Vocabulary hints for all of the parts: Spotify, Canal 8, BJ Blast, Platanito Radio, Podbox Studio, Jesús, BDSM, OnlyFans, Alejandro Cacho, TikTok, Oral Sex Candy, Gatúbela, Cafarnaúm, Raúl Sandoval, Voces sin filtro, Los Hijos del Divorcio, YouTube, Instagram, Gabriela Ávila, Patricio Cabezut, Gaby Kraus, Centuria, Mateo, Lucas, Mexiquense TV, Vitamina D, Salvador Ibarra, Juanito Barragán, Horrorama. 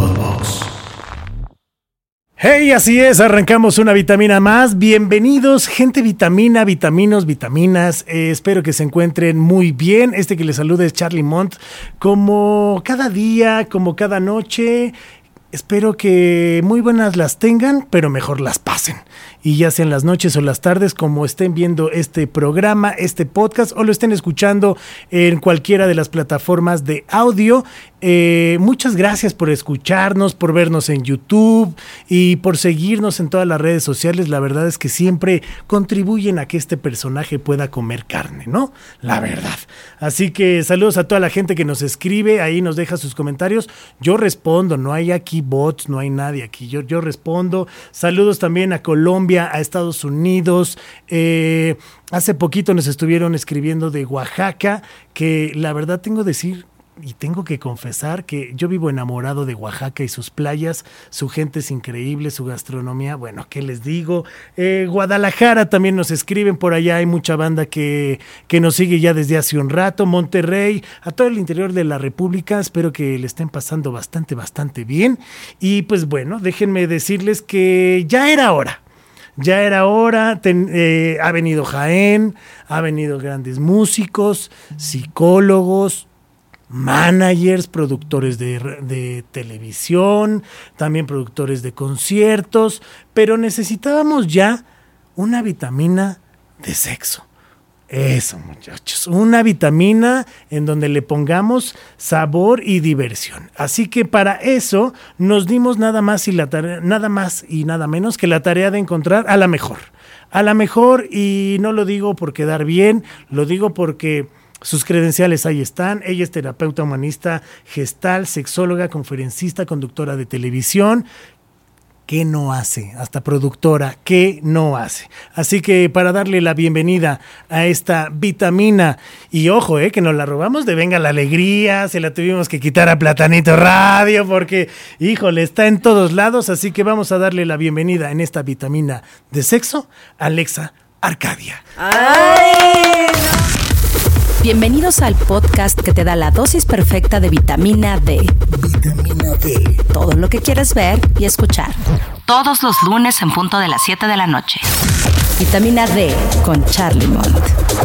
Podbox. Hey, así es, arrancamos una vitamina más. Bienvenidos, gente vitamina, vitaminos, vitaminas. Espero que se encuentren muy bien. Este que les saluda es Charlie Montt. Como cada día, como cada noche, espero que muy buenas las tengan, pero mejor las pasen. Y ya sean las noches o las tardes, como estén viendo este programa, este podcast, o lo estén escuchando en cualquiera de las plataformas de audio. Muchas gracias por escucharnos, por vernos en YouTube y por seguirnos en todas las redes sociales. La verdad es que siempre contribuyen a que este personaje pueda comer carne, ¿no? La verdad. Así que saludos a toda la gente que nos escribe, ahí nos deja sus comentarios. Yo respondo, no hay aquí bots, no hay nadie aquí. Yo respondo. Saludos también a Colombia, a Estados Unidos. Hace poquito nos estuvieron escribiendo de Oaxaca, que la verdad tengo que decir y tengo que confesar que yo vivo enamorado de Oaxaca y sus playas, su gente es increíble, su gastronomía, bueno, ¿qué les digo? Guadalajara también nos escriben, por allá hay mucha banda que nos sigue ya desde hace un rato, Monterrey, a todo el interior de la República, espero que le estén pasando bastante, bastante bien. Y pues bueno, déjenme decirles que ya era hora. Ya era hora, ha venido Jaén, ha venido grandes músicos, psicólogos, managers, productores de televisión, también productores de conciertos, pero necesitábamos ya una vitamina de sexo. Eso, muchachos, una vitamina en donde le pongamos sabor y diversión. Así que para eso nos dimos nada más y nada menos que la tarea de encontrar a la mejor. A la mejor, y no lo digo por quedar bien, lo digo porque sus credenciales ahí están. Ella es terapeuta humanista, gestal, sexóloga, conferencista, conductora de televisión. ¿Qué no hace? Hasta productora, ¿qué no hace? Así que para darle la bienvenida a esta vitamina, y ojo, que nos la robamos de Venga la Alegría, se la tuvimos que quitar a Platanito Radio porque, híjole, está en todos lados, así que vamos a darle la bienvenida en esta vitamina de sexo a Alexa Arcadia. ¡Ay! Bienvenidos al podcast que te da la dosis perfecta de vitamina D. Vitamina D. Todo lo que quieres ver y escuchar. Todos los lunes en punto de las 7 de la noche. Vitamina D con Charlie Montt.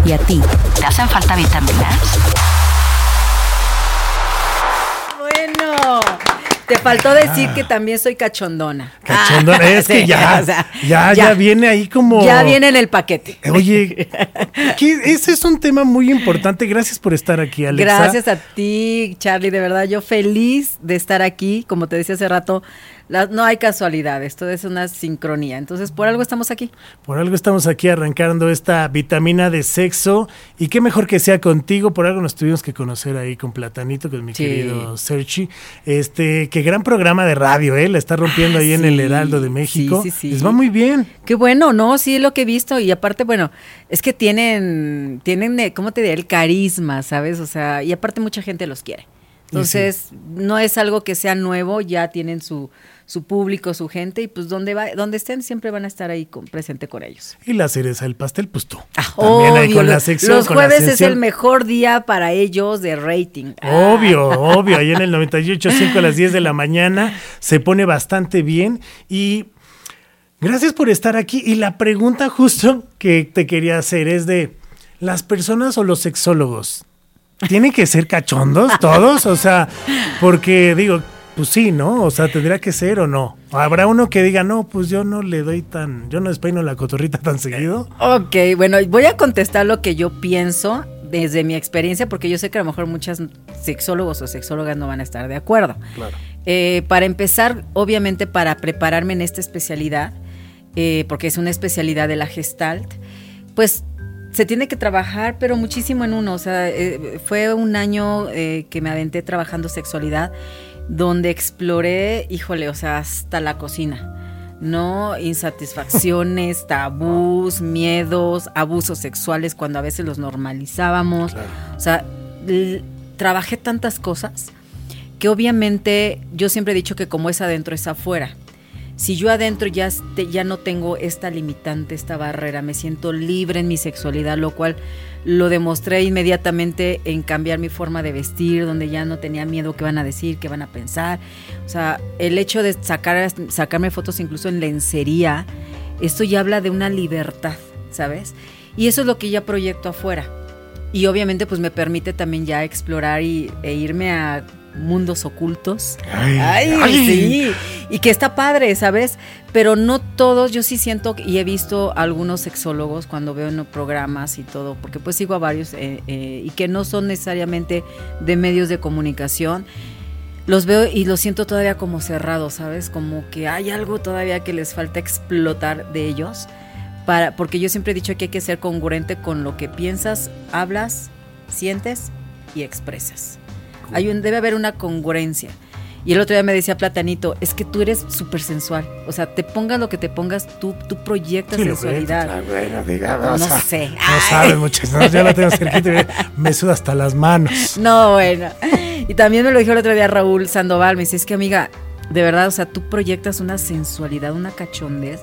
¿Y a ti? ¿Te hacen falta vitaminas? Bueno, te faltó decir que también soy cachondona. Cachondona, es que ya, o sea, ya viene ahí como... Ya viene en el paquete. Oye, ese es un tema muy importante. Gracias por estar aquí, Alexa. Gracias a ti, Charlie, de verdad, yo feliz de estar aquí. Como te decía hace rato, no hay casualidades, todo es una sincronía. Entonces, por algo estamos aquí. Por algo estamos aquí arrancando esta vitamina de sexo. Y qué mejor que sea contigo, por algo nos tuvimos que conocer ahí con Platanito, con mi querido Sergi. Qué gran programa de radio, la está rompiendo ahí en el Heraldo de México. Sí. Les va muy bien. Qué bueno, no, sí, lo que he visto. Y aparte, bueno, es que tienen, ¿cómo te diré? El carisma, ¿sabes? O sea, y aparte mucha gente los quiere. Entonces, no es algo que sea nuevo, ya tienen su público, su gente, y pues donde estén siempre van a estar ahí presente con ellos. Y la cereza del pastel, pues tú. También ahí con la sección. Los jueves es el mejor día para ellos de rating. Obvio, ahí en el 98.5 a las 10 de la mañana se pone bastante bien. Y gracias por estar aquí. Y la pregunta justo que te quería hacer es de las personas o los sexólogos. ¿Tienen que ser cachondos todos? O sea, porque digo, pues sí, ¿no? O sea, ¿tendría que ser o no? ¿Habrá uno que diga, no, pues yo no le doy tan... Yo no despeino la cotorrita tan seguido? Ok, bueno, voy a contestar lo que yo pienso desde mi experiencia, porque yo sé que a lo mejor muchas sexólogos o sexólogas no van a estar de acuerdo. Claro. Para empezar, obviamente, para prepararme en esta especialidad, porque es una especialidad de la Gestalt, pues... Se tiene que trabajar, pero muchísimo en uno. O sea, fue un año que me aventé trabajando sexualidad, donde exploré, híjole, o sea, hasta la cocina, ¿no? Insatisfacciones, tabús, miedos, abusos sexuales cuando a veces los normalizábamos. Claro. O sea, trabajé tantas cosas que obviamente yo siempre he dicho que como es adentro es afuera. si yo adentro ya no tengo esta limitante, esta barrera, me siento libre en mi sexualidad, lo cual lo demostré inmediatamente en cambiar mi forma de vestir, donde ya no tenía miedo qué van a decir, qué van a pensar. O sea, el hecho de sacarme fotos incluso en lencería, esto ya habla de una libertad, ¿sabes? Y eso es lo que ya proyecto afuera. Y obviamente pues me permite también ya explorar e irme a mundos ocultos. Ay, sí. Y que está padre, ¿sabes? Pero no todos, yo sí siento, y he visto a algunos sexólogos cuando veo en programas y todo, porque pues sigo a varios y que no son necesariamente de medios de comunicación, los veo y los siento todavía como cerrados, ¿sabes? Como que hay algo todavía que les falta explotar de ellos, porque yo siempre he dicho que hay que ser congruente con lo que piensas, hablas, sientes y expresas. Debe haber una congruencia. Y el otro día me decía Platanito, es que tú eres súper sensual. O sea, te pongas lo que te pongas, tú proyectas sensualidad. No sé. No sabes, muchachos. Ya la tengo cerquita, me suda hasta las manos. No, bueno. Y también me lo dijo el otro día Raúl Sandoval. Me dice, es que amiga, de verdad, o sea, tú proyectas una sensualidad, una cachondez.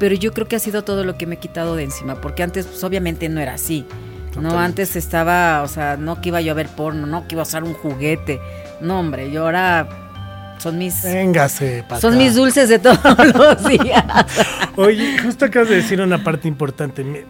Pero yo creo que ha sido todo lo que me he quitado de encima. Porque antes, pues, obviamente no era así. Totalmente. No, antes estaba, o sea, no que iba yo a ver porno, no que iba a usar un juguete. No, hombre, yo ahora son mis... Véngase, pata. Son mis dulces de todos los días. Oye, justo acabas de decir una parte importante.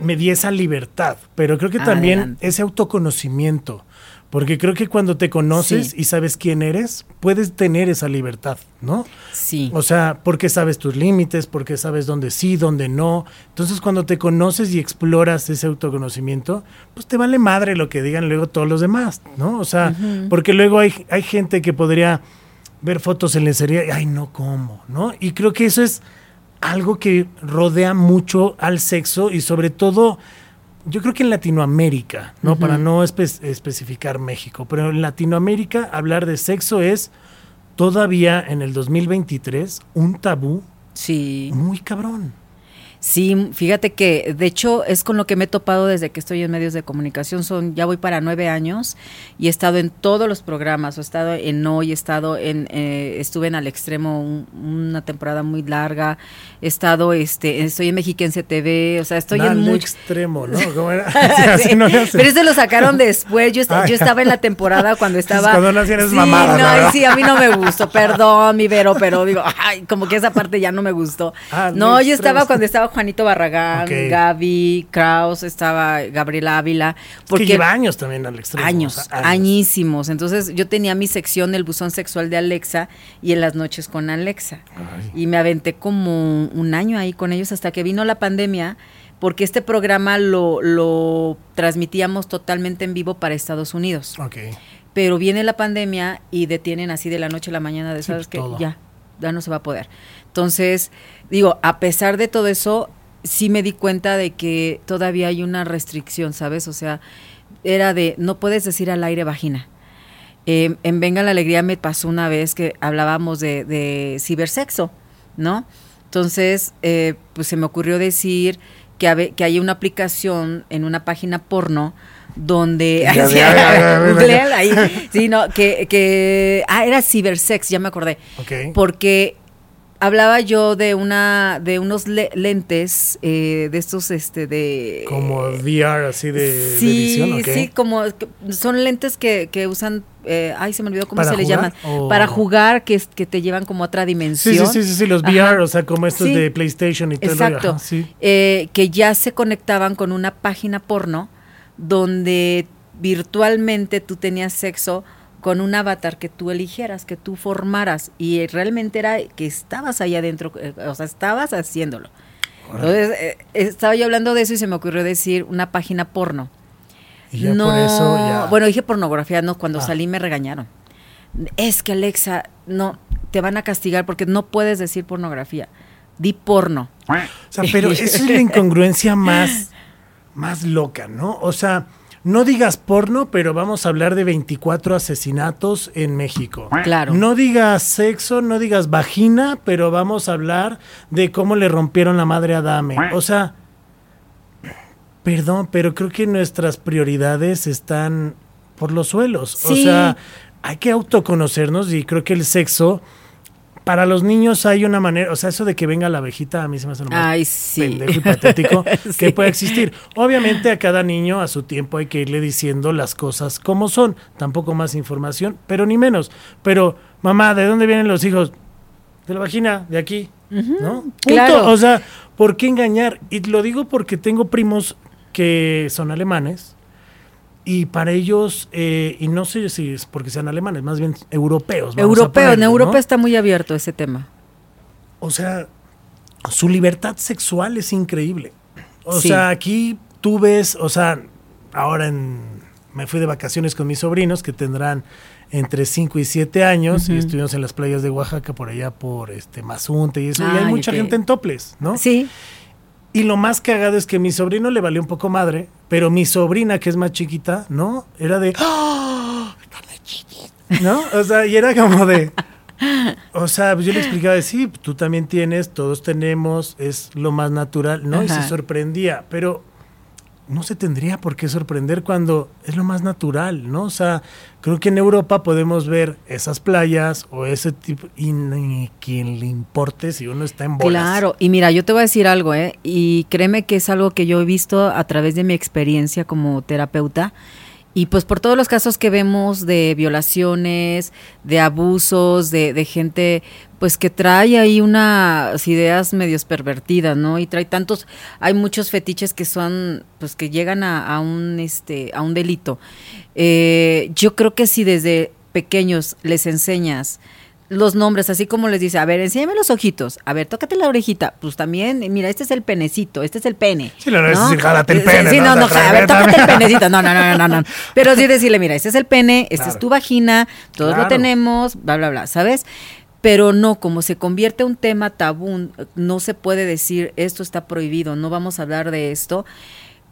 Me di esa libertad, pero creo que también ese autoconocimiento. Porque creo que cuando te conoces y sabes quién eres, puedes tener esa libertad, ¿no? Sí. O sea, porque sabes tus límites, porque sabes dónde sí, dónde no. Entonces, cuando te conoces y exploras ese autoconocimiento, pues te vale madre lo que digan luego todos los demás, ¿no? O sea, porque luego hay gente que podría ver fotos en lencería y, ay, no, ¿cómo? ¿No? Y creo que eso es algo que rodea mucho al sexo y sobre todo... Yo creo que en Latinoamérica, ¿no? Para no especificar México, pero en Latinoamérica hablar de sexo es todavía en el 2023 un tabú muy cabrón. Sí, fíjate que de hecho es con lo que me he topado desde que estoy en medios de comunicación, ya voy para 9 años y he estado en todos los programas, he estado en Hoy, estuve en Al Extremo una temporada muy larga, he estado, estoy en Mexiquense TV, o sea, estoy en mucho... Al Extremo, ¿no? ¿Cómo era? Sí, no, pero eso lo sacaron después, yo estaba en la temporada cuando estaba... Cuando no tienes mamada, ¿no? Sí, a mí no me gustó, perdón, mi Vero, pero digo, ay, como que esa parte ya no me gustó. No, yo estaba cuando estaba Juanito Barragán, Gaby Kraus, estaba Gabriela Ávila. Porque es que lleva años también Al Extremo. Añísimos. Entonces yo tenía mi sección El Buzón Sexual de Alexa y En las Noches con Alexa. Y me aventé como un año ahí con ellos hasta que vino la pandemia, porque este programa lo transmitíamos totalmente en vivo para Estados Unidos. Pero viene la pandemia y detienen así de la noche a la mañana de sabes que ya no se va a poder. Entonces, digo, a pesar de todo eso, sí me di cuenta de que todavía hay una restricción, ¿sabes? O sea, era de, no puedes decir al aire vagina. En Venga la Alegría me pasó una vez que hablábamos de cibersexo, ¿no? Entonces, pues se me ocurrió decir que hay una aplicación en una página porno donde era cibersex, ya me acordé. Porque hablaba yo de unos lentes de estos como VR así de visión, sí, como son lentes que usan se me olvidó cómo se les llaman, para jugar, que te llevan como a otra dimensión. Sí, los VR, o sea, como estos de PlayStation y todo. Exacto. Que ya se conectaban con una página porno donde virtualmente tú tenías sexo con un avatar que tú eligieras, que tú formaras, y realmente era que estabas ahí adentro, o sea, estabas haciéndolo. Entonces, estaba yo hablando de eso y se me ocurrió decir una página porno. Y ya no, por eso ya... Bueno, dije pornografía, no, cuando salí me regañaron. Es que Alexa, no, te van a castigar porque no puedes decir pornografía, di porno. O sea, pero esa es la incongruencia más loca, ¿no? O sea... No digas porno, pero vamos a hablar de 24 asesinatos en México. Claro. No digas sexo, no digas vagina, pero vamos a hablar de cómo le rompieron la madre a Adame. O sea, perdón, pero creo que nuestras prioridades están por los suelos. Sí. O sea, hay que autoconocernos y creo que el sexo... Para los niños hay una manera, o sea, eso de que venga la abejita a mí se me hace lo más pendejo y patético que puede existir. Obviamente a cada niño a su tiempo hay que irle diciendo las cosas como son, tampoco más información, pero ni menos. Pero, mamá, ¿de dónde vienen los hijos? De la vagina, de aquí, ¿no? Punto. Claro. O sea, ¿por qué engañar? Y lo digo porque tengo primos que son alemanes. Y para ellos, y no sé si es porque sean alemanes, más bien europeos. En Europa está muy abierto ese tema. O sea, su libertad sexual es increíble. O sea, aquí tú ves, o sea, ahora me fui de vacaciones con mis sobrinos que tendrán entre 5 y 7 años y estuvimos en las playas de Oaxaca por allá por Mazunte y eso. Y hay mucha gente en toples, ¿no? Sí. Y lo más cagado es que mi sobrino le valió un poco madre, pero mi sobrina, que es más chiquita, ¿no? Era de... ¡Oh! ¿No? O sea, y era como de... O sea, yo le explicaba de sí, tú también tienes, todos tenemos, es lo más natural, ¿no? Ajá. Y se sorprendía, pero no se tendría por qué sorprender cuando es lo más natural, ¿no? O sea, creo que en Europa podemos ver esas playas o ese tipo, y quien le importe si uno está en bolas. Claro, y mira, yo te voy a decir algo, y créeme que es algo que yo he visto a través de mi experiencia como terapeuta, y pues por todos los casos que vemos de violaciones, de abusos, de gente pues que trae ahí unas ideas medios pervertidas, ¿no? Y trae tantos, hay muchos fetiches que son, pues que llegan a un delito. Yo creo que si desde pequeños les enseñas los nombres, así como les dice, a ver, enséñame los ojitos, a ver, tócate la orejita, pues también, mira, este es el penecito, este es el pene. Sí, lo no es decir, jálate el pene. Sí, no, a ver, tócate el penecito, no. Pero sí decirle, mira, este es el pene, esta es tu vagina, todos lo tenemos, bla, bla, bla, ¿sabes? Pero no, como se convierte un tema tabú, no se puede decir, esto está prohibido, no vamos a hablar de esto,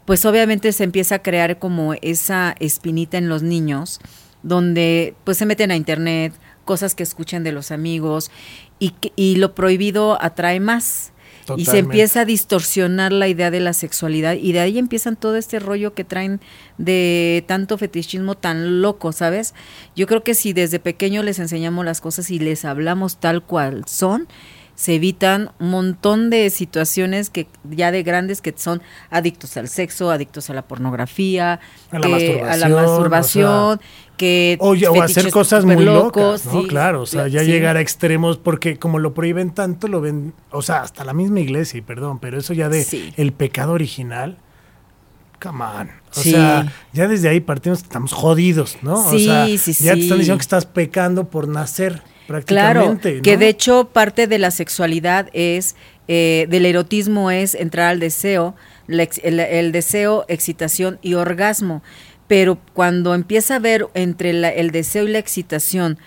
pues obviamente se empieza a crear como esa espinita en los niños, donde pues se meten a internet, cosas que escuchan de los amigos y lo prohibido atrae más. Totalmente. Y se empieza a distorsionar la idea de la sexualidad y de ahí empiezan todo este rollo que traen de tanto fetichismo tan loco, ¿sabes? Yo creo que si desde pequeño les enseñamos las cosas y les hablamos tal cual son, se evitan un montón de situaciones que ya de grandes que son adictos al sexo, adictos a la pornografía, a la masturbación, o sea, que o hacer cosas muy locas, ¿no? Sí, claro, o sea, ya llegar a extremos porque como lo prohíben tanto, lo ven, o sea, hasta la misma iglesia, perdón, pero eso ya de el pecado original, come on. O sea, ya desde ahí partimos que estamos jodidos, ¿no? O sea, ya te están diciendo que estás pecando por nacer. Claro, ¿no? Que de hecho parte de la sexualidad es, del erotismo es entrar al deseo, el deseo, excitación y orgasmo, pero cuando empieza a haber entre el deseo y la excitación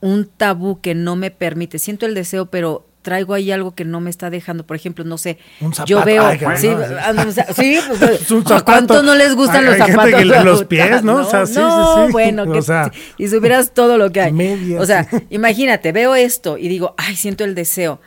un tabú que no me permite, siento el deseo pero traigo ahí algo que no me está dejando, por ejemplo, no sé, un zapato. Yo veo, ¿a cuánto no les gustan los zapatos? Gente que los pies, ¿no? Bueno, que, o sea, y supieras todo lo que hay. Medias. O sea, imagínate, veo esto y digo, ay, siento el deseo,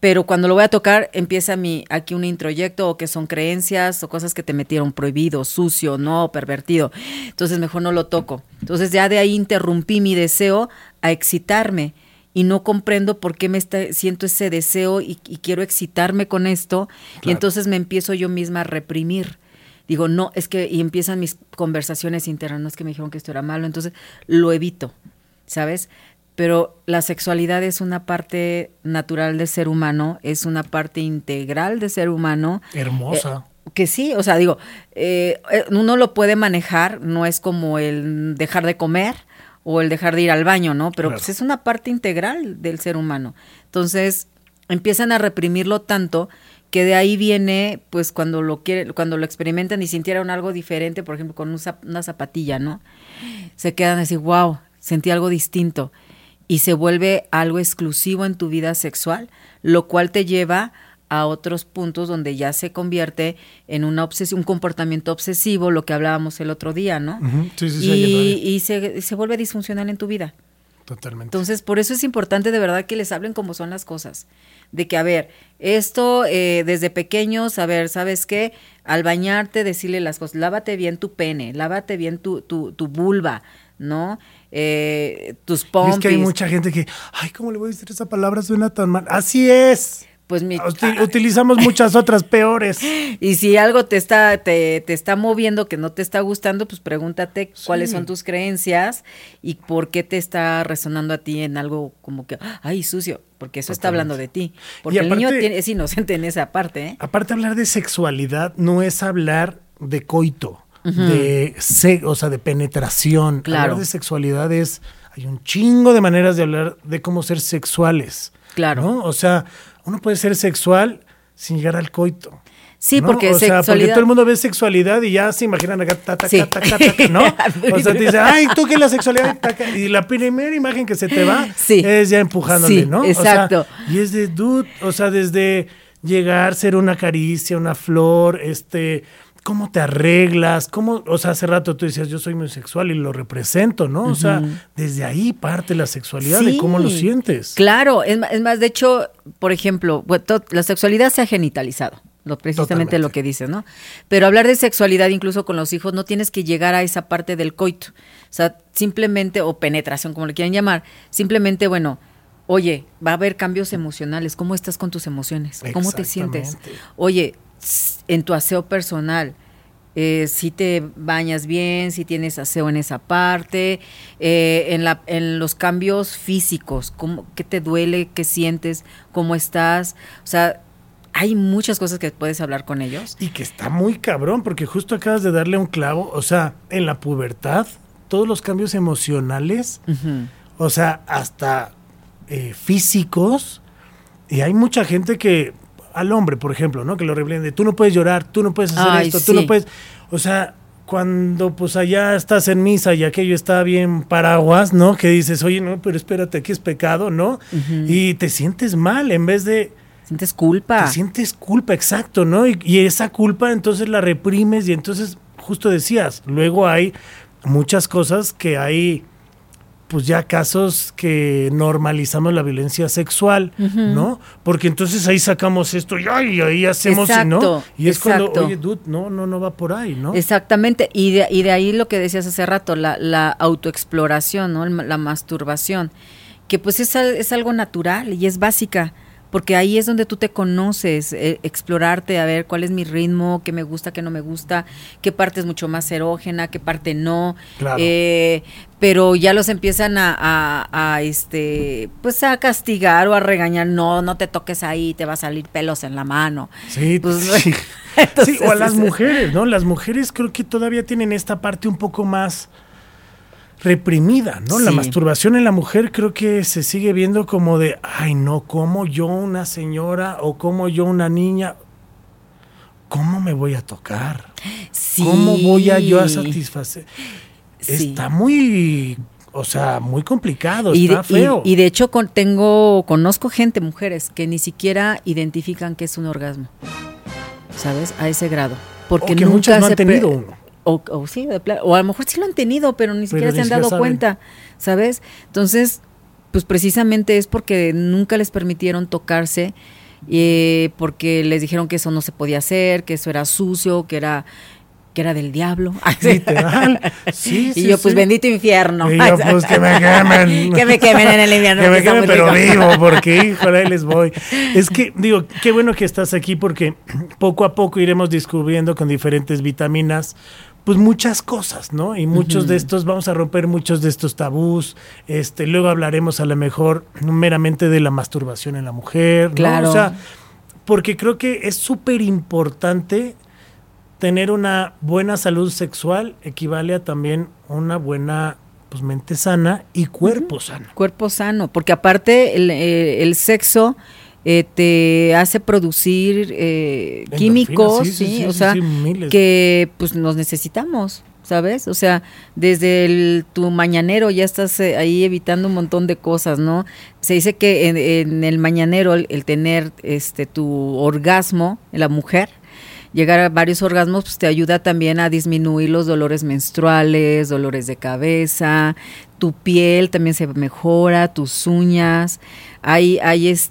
pero cuando lo voy a tocar empieza aquí un introyecto o que son creencias o cosas que te metieron prohibido, sucio, no, pervertido, entonces mejor no lo toco. Entonces ya de ahí interrumpí mi deseo a excitarme. Y no comprendo por qué siento ese deseo y quiero excitarme con esto. Claro. Y entonces me empiezo yo misma a reprimir. Digo, no, es que... Y empiezan mis conversaciones internas. No, es que me dijeron que esto era malo. Entonces lo evito, ¿sabes? Pero la sexualidad es una parte natural del ser humano. Es una parte integral del ser humano. Hermosa. Que sí, o sea, digo, uno lo puede manejar. No es como el dejar de comer o el dejar de ir al baño, ¿no? Pero claro, pues es una parte integral del ser humano. Entonces, empiezan a reprimirlo tanto que de ahí viene, pues, cuando lo experimentan y sintieron algo diferente, por ejemplo, con una zapatilla, ¿no? Se quedan así, wow, sentí algo distinto. Y se vuelve algo exclusivo en tu vida sexual, lo cual te lleva a otros puntos donde ya se convierte en una obsesión, un comportamiento obsesivo, lo que hablábamos el otro día, ¿no? Uh-huh. Y se vuelve disfuncional en tu vida. Totalmente. Entonces, por eso es importante de verdad que les hablen como son las cosas. De que, a ver, esto desde pequeños, a ver, ¿sabes qué? Al bañarte, decirle las cosas, lávate bien tu pene, lávate bien tu vulva, ¿no? Tus pompis. Es que hay mucha gente que, ay, ¿cómo le voy a decir esa palabra? Suena tan mal. Así es. Pues mi... Utilizamos muchas otras peores. Y si algo te está moviendo que no te está gustando, pues pregúntate cuáles son tus creencias y por qué te está resonando a ti en algo como que, ay, sucio, porque eso está hablando de ti. Porque aparte, el niño es inocente en esa parte, ¿eh? Aparte, hablar de sexualidad no es hablar de coito, uh-huh, de penetración. Claro. Hablar de sexualidad es, hay un chingo de maneras de hablar de cómo ser sexuales. Claro. ¿No? O sea, uno puede ser sexual sin llegar al coito. Sí, ¿no? Porque sexualidad... porque todo el mundo ve sexualidad y ya se imaginan acá, ta, ta, sí, ta, ta, ta, ta, ¿no? O sea, te dicen, ay, tú que la sexualidad, ta, ta, y la primera imagen que se te va, sí, es ya empujándole, sí, ¿no? Exacto. O sea, y es de dude, o sea, desde llegar, ser una caricia, una flor, cómo te arreglas, cómo, o sea, hace rato tú decías, yo soy muy sexual y lo represento, ¿no? Uh-huh. O sea, desde ahí parte la sexualidad, sí, de cómo lo sientes. Claro, es más, de hecho, por ejemplo, la sexualidad se ha genitalizado, precisamente lo que dices, ¿no? Pero hablar de sexualidad incluso con los hijos, no tienes que llegar a esa parte del coito, o sea, simplemente, o penetración, como le quieran llamar, simplemente, bueno, oye, va a haber cambios emocionales, ¿cómo estás con tus emociones? ¿Cómo te sientes? Oye, en tu aseo personal, si te bañas bien, si tienes aseo en esa parte, en los cambios físicos, ¿qué te duele? ¿Qué sientes? ¿Cómo estás? O sea, hay muchas cosas que puedes hablar con ellos. Y que está muy cabrón, porque justo acabas de darle un clavo, o sea, en la pubertad, todos los cambios emocionales, uh-huh, o sea, hasta físicos, y hay mucha gente que... al hombre, por ejemplo, ¿no? Que lo reprende. Tú no puedes llorar, tú no puedes hacer esto, tú no puedes... O sea, cuando pues allá estás en misa y aquello está bien paraguas, ¿no? Que dices, oye, no, pero espérate, aquí es pecado, ¿no? Uh-huh. Y te sientes mal en vez de... Sientes culpa. Te sientes culpa, exacto, ¿no? Y esa culpa entonces la reprimes y entonces, justo decías, luego hay muchas cosas que hay... pues ya casos que normalizamos la violencia sexual, uh-huh, ¿no? Porque entonces ahí sacamos esto y ahí hacemos, exacto, y no. Y es exacto, cuando, oye, dude, no va por ahí, ¿no? Exactamente. Y de ahí lo que decías hace rato, la autoexploración, ¿no? La masturbación, que pues es algo natural y es básica, porque ahí es donde tú te conoces, explorarte, a ver cuál es mi ritmo, qué me gusta, qué no me gusta, qué parte es mucho más erógena, qué parte no. Claro. Pero ya los empiezan pues a castigar o a regañar, no te toques ahí, te va a salir pelos en la mano. Sí, pues, sí. Entonces, sí, o a las mujeres, ¿no? Las mujeres creo que todavía tienen esta parte un poco más reprimida, ¿no? Sí. La masturbación en la mujer creo que se sigue viendo como de, ay, no, como yo una señora o como yo una niña, ¿cómo me voy a tocar? Sí. ¿Cómo voy yo a satisfacer? Sí. Está muy, o sea, muy complicado, está feo. Y de hecho conozco gente, mujeres, que ni siquiera identifican que es un orgasmo, ¿sabes? A ese grado. Porque nunca muchas no han tenido uno. O sí, o a lo mejor sí lo han tenido, pero ni siquiera se han dado cuenta, ¿sabes? Entonces, pues precisamente es porque nunca les permitieron tocarse, porque les dijeron que eso no se podía hacer, que eso era sucio, que era del diablo. Literal. Sí, y yo, pues, bendito infierno. Y yo, pues, que me quemen. Que me quemen en el infierno. Que me quemen, pero vivo, porque, híjole, ahí les voy. Es que, digo, qué bueno que estás aquí, porque poco a poco iremos descubriendo con diferentes vitaminas, pues, muchas cosas, ¿no? Y muchos, uh-huh, de estos, vamos a romper muchos de estos tabús. Luego hablaremos, a lo mejor, meramente de la masturbación en la mujer, ¿no? Claro. O sea, porque creo que es súper importante... Tener una buena salud sexual equivale a también una buena, pues, mente sana y cuerpo, uh-huh, sano. Cuerpo sano, porque aparte el sexo te hace producir químicos, que pues nos necesitamos, ¿sabes? O sea, desde tu mañanero ya estás ahí evitando un montón de cosas, ¿no? Se dice que en el mañanero el tener tu orgasmo, la mujer, llegar a varios orgasmos, pues te ayuda también a disminuir los dolores menstruales, dolores de cabeza, tu piel también se mejora, tus uñas. Hay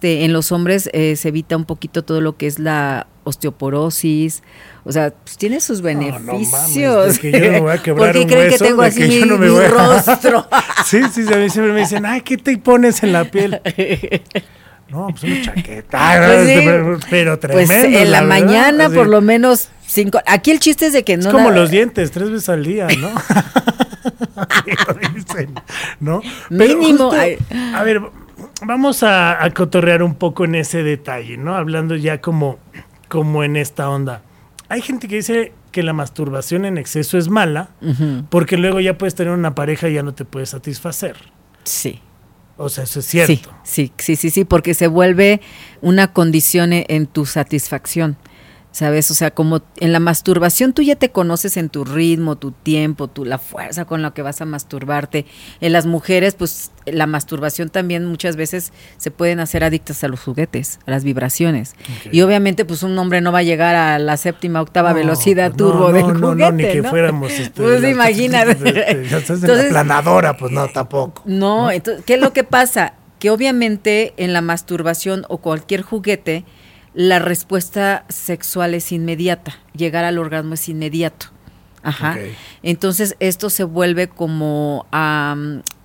en los hombres se evita un poquito todo lo que es la osteoporosis. O sea, pues tiene sus beneficios. No, no mames, de que yo no me voy a quebrar un hueso. ¿Por qué creen que tengo así mi rostro? Sí, a mí siempre me dicen, ay, ¿qué te pones en la piel? No, pues una chaqueta, pues sí, pero tremendo. Pues en la mañana así, por lo menos 5. Aquí el chiste es de que no. Es como los dientes, 3 veces al día, ¿no? Dicen, ¿no? Pero mínimo. Justo, a ver, vamos a cotorrear un poco en ese detalle, ¿no? Hablando ya como en esta onda. Hay gente que dice que la masturbación en exceso es mala, uh-huh, porque luego ya puedes tener una pareja y ya no te puedes satisfacer. Sí. O sea, eso es cierto. Sí, porque se vuelve una condición en tu satisfacción, ¿sabes? O sea, como en la masturbación tú ya te conoces en tu ritmo, tu tiempo, la fuerza con la que vas a masturbarte. En las mujeres, pues la masturbación también muchas veces se pueden hacer adictas a los juguetes, a las vibraciones. Okay. Y obviamente, pues un hombre no va a llegar a la 7ª, 8ª velocidad turbo del juguete. No, ni que fuéramos... pues imagínate. Entonces, en la planadora, pues no, tampoco. No, entonces, ¿qué es lo que pasa? Que obviamente en la masturbación o cualquier juguete, la respuesta sexual es inmediata, llegar al orgasmo es inmediato. Ajá. Okay. Entonces esto se vuelve como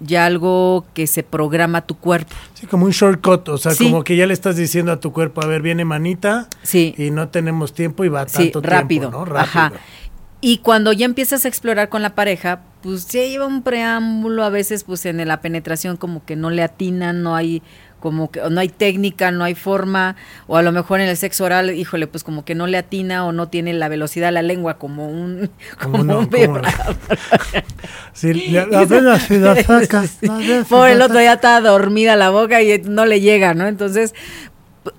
ya algo que se programa tu cuerpo. Sí, como un shortcut, o sea, sí, como que ya le estás diciendo a tu cuerpo, a ver, viene manita, sí, y no tenemos tiempo y va tanto rápido, tiempo, ¿no? Rápido. Ajá. Y cuando ya empiezas a explorar con la pareja, pues ya lleva un preámbulo, a veces pues en la penetración como que no le atinan, no hay... como que no hay técnica, no hay forma, o a lo mejor en el sexo oral, híjole, pues como que no le atina o no tiene la velocidad de la lengua como un vibrador. Sí, la saca. Por el otro ya está dormida la boca y no le llega, ¿no? Entonces,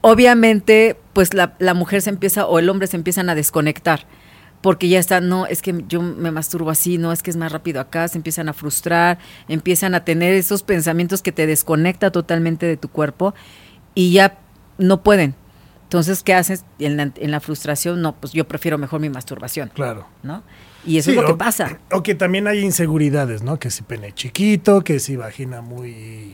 obviamente, pues la mujer se empieza, o el hombre se empiezan a desconectar, porque ya está, no, es que yo me masturbo así, no, es que es más rápido acá, se empiezan a frustrar, empiezan a tener esos pensamientos que te desconecta totalmente de tu cuerpo y ya no pueden. Entonces, ¿qué haces en la frustración? No, pues yo prefiero mejor mi masturbación. Claro. ¿No? Y eso sí, es lo que pasa. O que también hay inseguridades, ¿no? Que si pene chiquito, que si vagina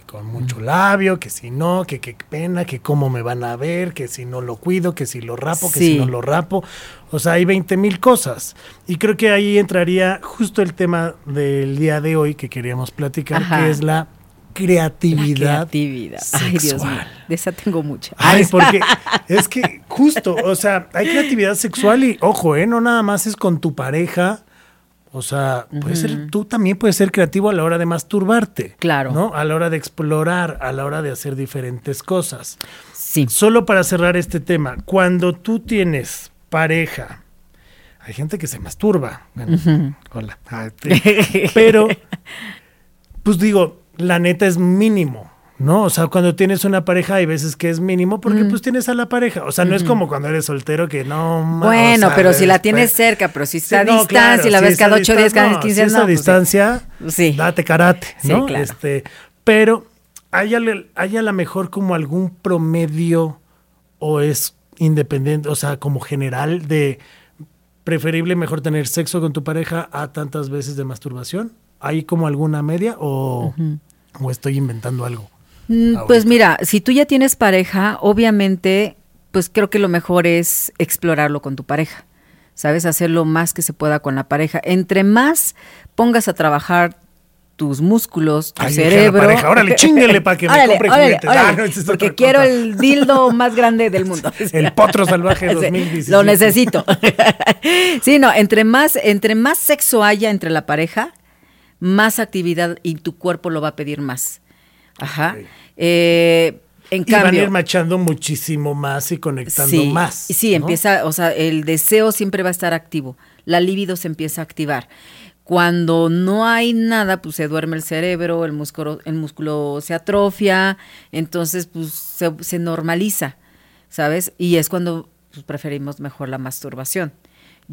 con mucho labio, que si no, que qué pena, que cómo me van a ver, que si no lo cuido, que si lo rapo, sí, que si no lo rapo. O sea, hay 20,000 cosas. Y creo que ahí entraría justo el tema del día de hoy que queríamos platicar, ajá, que es la creatividad. La creatividad sexual. Ay, Dios mío, de esa tengo mucha. Ay, porque es que justo, o sea, hay creatividad sexual y ojo, no nada más es con tu pareja, o sea, puede ser, tú también puedes ser creativo a la hora de masturbarte. Claro. ¿No? A la hora de explorar, a la hora de hacer diferentes cosas. Sí. Solo para cerrar este tema, cuando tú tienes pareja, hay gente que se masturba. Bueno, hola. Ay, pero, pues digo, la neta es mínimo, ¿no? O sea, cuando tienes una pareja hay veces que es mínimo porque pues tienes a la pareja. O sea, no es como cuando eres soltero que no... Bueno, o sea, pero si la tienes cerca, pero si está a distancia, claro, si la ves cada 8 días, cada 15 días... Si es a distancia, sí, date karate, ¿no? Sí, claro. Pero hay a lo mejor como algún promedio o es independiente, o sea, como general de preferible mejor tener sexo con tu pareja a tantas veces de masturbación. ¿Hay como alguna media o estoy inventando algo? Pues mira, si tú ya tienes pareja, obviamente, pues creo que lo mejor es explorarlo con tu pareja, ¿sabes? Hacer lo más que se pueda con la pareja. Entre más pongas a trabajar tus músculos, tu cerebro... Pareja, órale, chíngale para que me compre juguetes. No, porque quiero el dildo más grande del mundo. El potro salvaje 2017. Lo necesito. Sí, no, entre más sexo haya entre la pareja... más actividad y tu cuerpo lo va a pedir más. Ajá. Okay. En cambio, van a ir machando muchísimo más y conectando más. Sí, ¿no? Empieza, o sea, el deseo siempre va a estar activo. La libido se empieza a activar. Cuando no hay nada, pues se duerme el cerebro, el músculo se atrofia, entonces pues se normaliza, ¿sabes? Y es cuando pues, preferimos mejor la masturbación.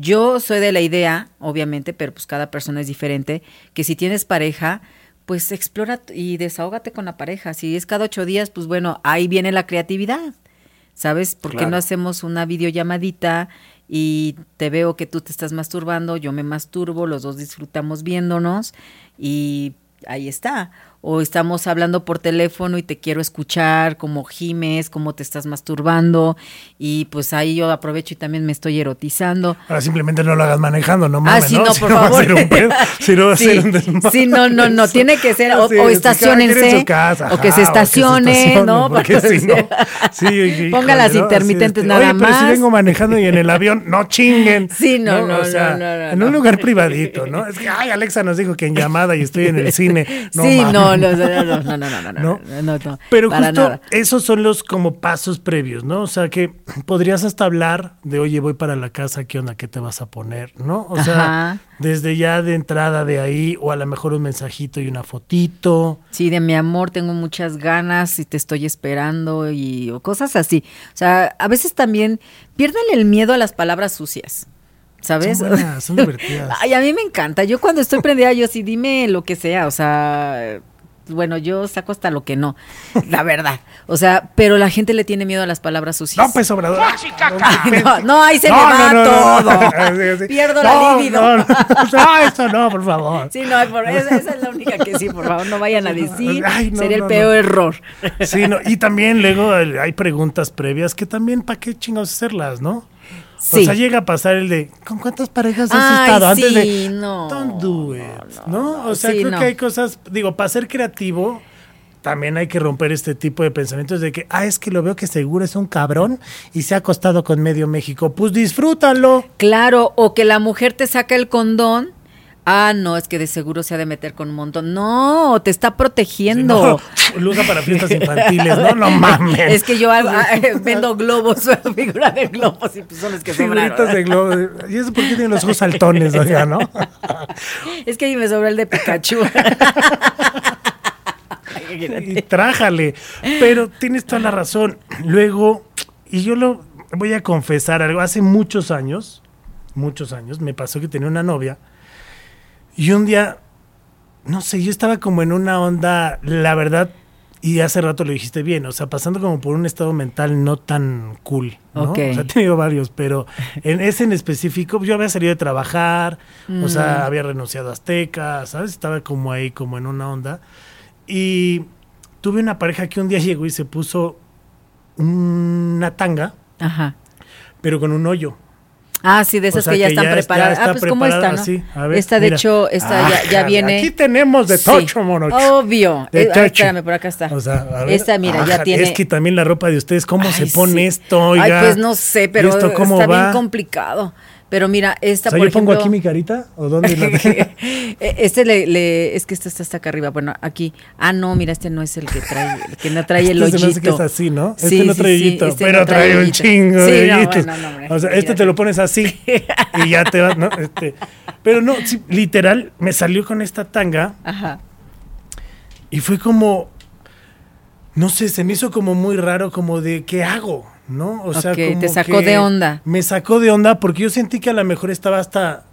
Yo soy de la idea, obviamente, pero pues cada persona es diferente, que si tienes pareja, pues explora y desahógate con la pareja. Si es cada 8 días, pues bueno, ahí viene la creatividad, ¿sabes? ¿Por qué no hacemos una videollamadita y te veo que tú te estás masturbando, yo me masturbo, los dos disfrutamos viéndonos y ahí está. O estamos hablando por teléfono y te quiero escuchar, cómo gimes, cómo te estás masturbando, y pues ahí yo aprovecho y también me estoy erotizando. Ahora simplemente no lo hagas manejando, no mames, ¿no? Si no, por favor. Si no va a ser un desmadre. Sí, no, tiene que ser, o estaciónense, o que se estacione, ¿no? Porque si no, sí, pongan las intermitentes nada más. Pero si vengo manejando y en el avión, no chinguen. Sí, no. En un lugar privadito, ¿no? Es que, ay, Alexa nos dijo que en llamada y estoy en el cine. Sí, No. Pero justo nada. Esos son los como pasos previos, ¿no? O sea, que podrías hasta hablar de, oye, voy para la casa, ¿qué onda? ¿Qué te vas a poner? ¿No? O sea, desde ya de entrada de ahí, o a lo mejor un mensajito y una fotito. Sí, de mi amor, tengo muchas ganas y te estoy esperando y o cosas así. O sea, a veces también pierden el miedo a las palabras sucias. ¿Sabes? Son buenas, son divertidas. Ay, a mí me encanta. Yo cuando estoy prendida, yo sí, dime lo que sea. O sea, bueno, yo saco hasta lo que no, la verdad. O sea, pero la gente le tiene miedo a las palabras sucias. No, pues, Obrador. No, ahí se me va todo. Pierdo la libido. No, eso no, por favor. Sí, no, esa es la única que sí, por favor, no vayan a decir. Ay, no, sería el peor error. Sí, no, y también luego hay preguntas previas que también, ¿para qué chingados hacerlas, no? Sí. O sea, llega a pasar el de, ¿con cuántas parejas has estado? Sí, antes de, no, don't do it, ¿no? O sea, sí, creo que hay cosas, digo, para ser creativo, también hay que romper este tipo de pensamientos de que, es que lo veo que seguro es un cabrón y se ha acostado con medio México. Pues disfrútalo. Claro, o que la mujer te saca el condón. No, es que de seguro se ha de meter con un montón. No, te está protegiendo. Sí, no, lo usa para fiestas infantiles, no mames. Es que yo vendo globos, figuras de globos, y pues son los que sobraron. Figuritas de globos. ¿Y eso por qué tienen los ojos saltones, oiga, no? Es que ahí me sobra el de Pikachu. Y trájale. Pero tienes toda la razón. Luego, y yo lo voy a confesar algo. Hace muchos años, me pasó que tenía una novia. Y un día, no sé, yo estaba como en una onda, la verdad, y hace rato lo dijiste bien, o sea, pasando como por un estado mental no tan cool, ¿no? Okay. O sea, he tenido varios, pero en ese en específico, yo había salido de trabajar, o sea, había renunciado a Azteca, ¿sabes? Estaba como ahí, como en una onda. Y tuve una pareja que un día llegó y se puso una tanga, pero con un hoyo. Sí, de esas, o sea, que ya están preparadas. Pues preparada, ¿cómo está, no? Sí, a ver, esta, de hecho, esta ya viene. Aquí tenemos de tocho, mono. Obvio. De tocho. Espérame, por acá está. O sea, a ver, esta, mira, ya tiene. Es que también la ropa de ustedes, ¿cómo se pone esto? Oiga, pues no sé, pero esto, ¿cómo está va? Bien complicado. Pero mira, esta, o sea, por ejemplo. ¿Yo pongo aquí mi carita? ¿O dónde la es que esta está hasta acá arriba. Bueno, aquí. No, mira, este no es el que trae, el que no trae el hoyito. Este que es así, ¿no? Este sí, no trae hoyito, este pero no trae un chingo de hoyitos. No, hombre, o sea, este te lo pones así y ya te vas, ¿no? Pero no, sí, literal, me salió con esta tanga. Y fue como, no sé, se me hizo como muy raro, como de, ¿qué hago? ¿No? O sea, como te sacó de onda. Me sacó de onda porque yo sentí que a lo mejor estaba hasta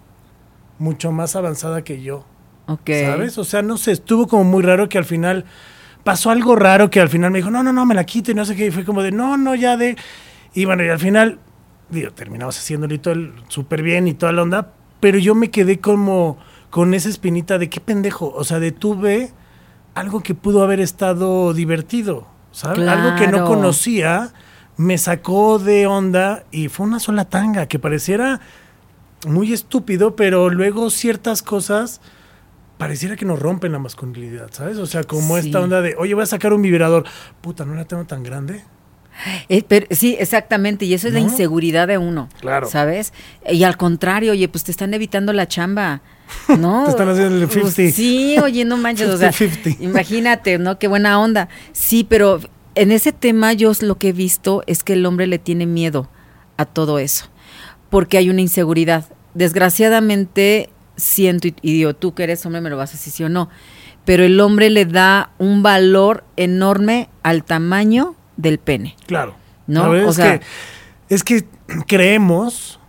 mucho más avanzada que yo. ¿Sabes? O sea, no sé, estuvo como muy raro que al final pasó algo raro que al final me dijo, no, me la quito y no sé qué. Y fue como de, no, ya. Y bueno, y al final, digo, terminamos haciéndole todo súper bien y toda la onda, pero yo me quedé como con esa espinita de qué pendejo. O sea, detuve algo que pudo haber estado divertido, ¿sabes? Claro. Algo que no conocía. Me sacó de onda y fue una sola tanga que pareciera muy estúpido, pero luego ciertas cosas pareciera que nos rompen la masculinidad, ¿sabes? O sea, como esta onda de, oye, voy a sacar un vibrador. Puta, ¿no la tengo tan grande? Pero, sí, exactamente, y eso es la inseguridad de uno, claro, ¿sabes? Y al contrario, oye, pues te están evitando la chamba, ¿no? Te están haciendo el 50. Pues, sí, oye, no manches, 50, o sea, 50. Imagínate, ¿no? Qué buena onda. Sí, pero en ese tema yo lo que he visto es que el hombre le tiene miedo a todo eso, porque hay una inseguridad. Desgraciadamente siento, y digo, tú que eres hombre me lo vas a decir sí o no, pero el hombre le da un valor enorme al tamaño del pene. Claro. ¿No? O sea, es que creemos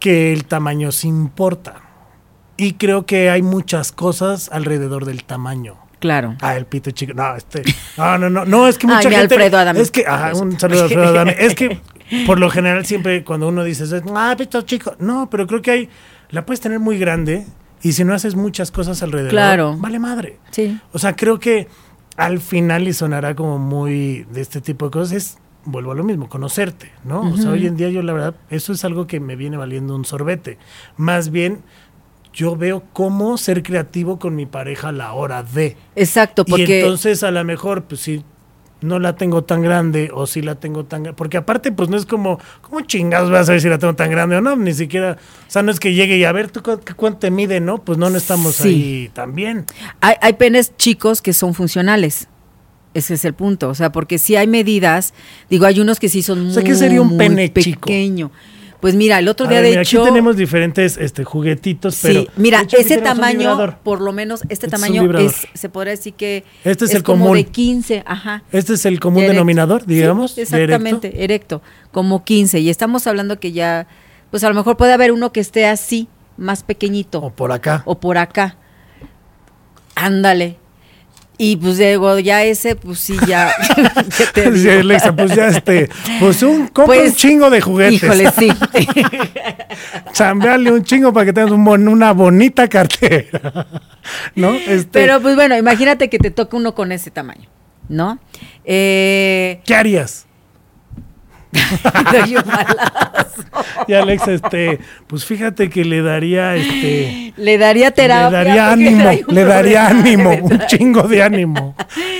que el tamaño sí importa y creo que hay muchas cosas alrededor del tamaño. Claro. El pito chico. No, es que mucha gente. Alfredo Adame. Es que, un saludo a Alfredo Adame. Es que, por lo general, siempre cuando uno dice, pito chico. No, pero creo que la puedes tener muy grande Y si no haces muchas cosas alrededor, claro, vale madre. Sí. O sea, creo que al final, y sonará como muy de este tipo de cosas, es, vuelvo a lo mismo, conocerte, ¿no? Uh-huh. O sea, hoy en día yo la verdad, eso es algo que me viene valiendo un sorbete. Más bien, yo veo cómo ser creativo con mi pareja a la hora de. Exacto, porque... Y entonces, a lo mejor, pues sí... no la tengo tan grande o si la tengo tan grande, porque aparte pues no es como, ¿cómo chingados vas a ver si la tengo tan grande o no? Ni siquiera, o sea, no es que llegue y a ver, ¿tú cuánto te mide? No, pues no estamos sí. ahí tan bien. Hay penes chicos que son funcionales, ese es el punto, o sea, porque si hay medidas, digo, hay unos que sí son muy pequeños. O sea, ¿qué sería un pene pequeño? Chico. Pues mira, el otro día de hecho... Aquí tenemos diferentes juguetitos, pero... Sí, mira, ese tamaño, por lo menos, este tamaño es, se podría decir que... Este es el común. Como de 15, ajá. Este es el común denominador, digamos. Sí, exactamente, erecto, como 15. Y estamos hablando que ya, pues a lo mejor puede haber uno que esté así, más pequeñito. O por acá. O por acá. Ándale. Y pues digo, ya ese, pues sí, ya. Sí, Alexa, pues ya pues compra un chingo de juguetes. Híjole, sí. Chambearle un chingo para que tengas una bonita cartera, ¿no? Pero pues bueno, imagínate que te toque uno con ese tamaño, ¿no? ¿Qué harías? Doy un malazo. Y Alexa, pues fíjate que le daría le daría terapia, le daría ánimo, un chingo de ánimo,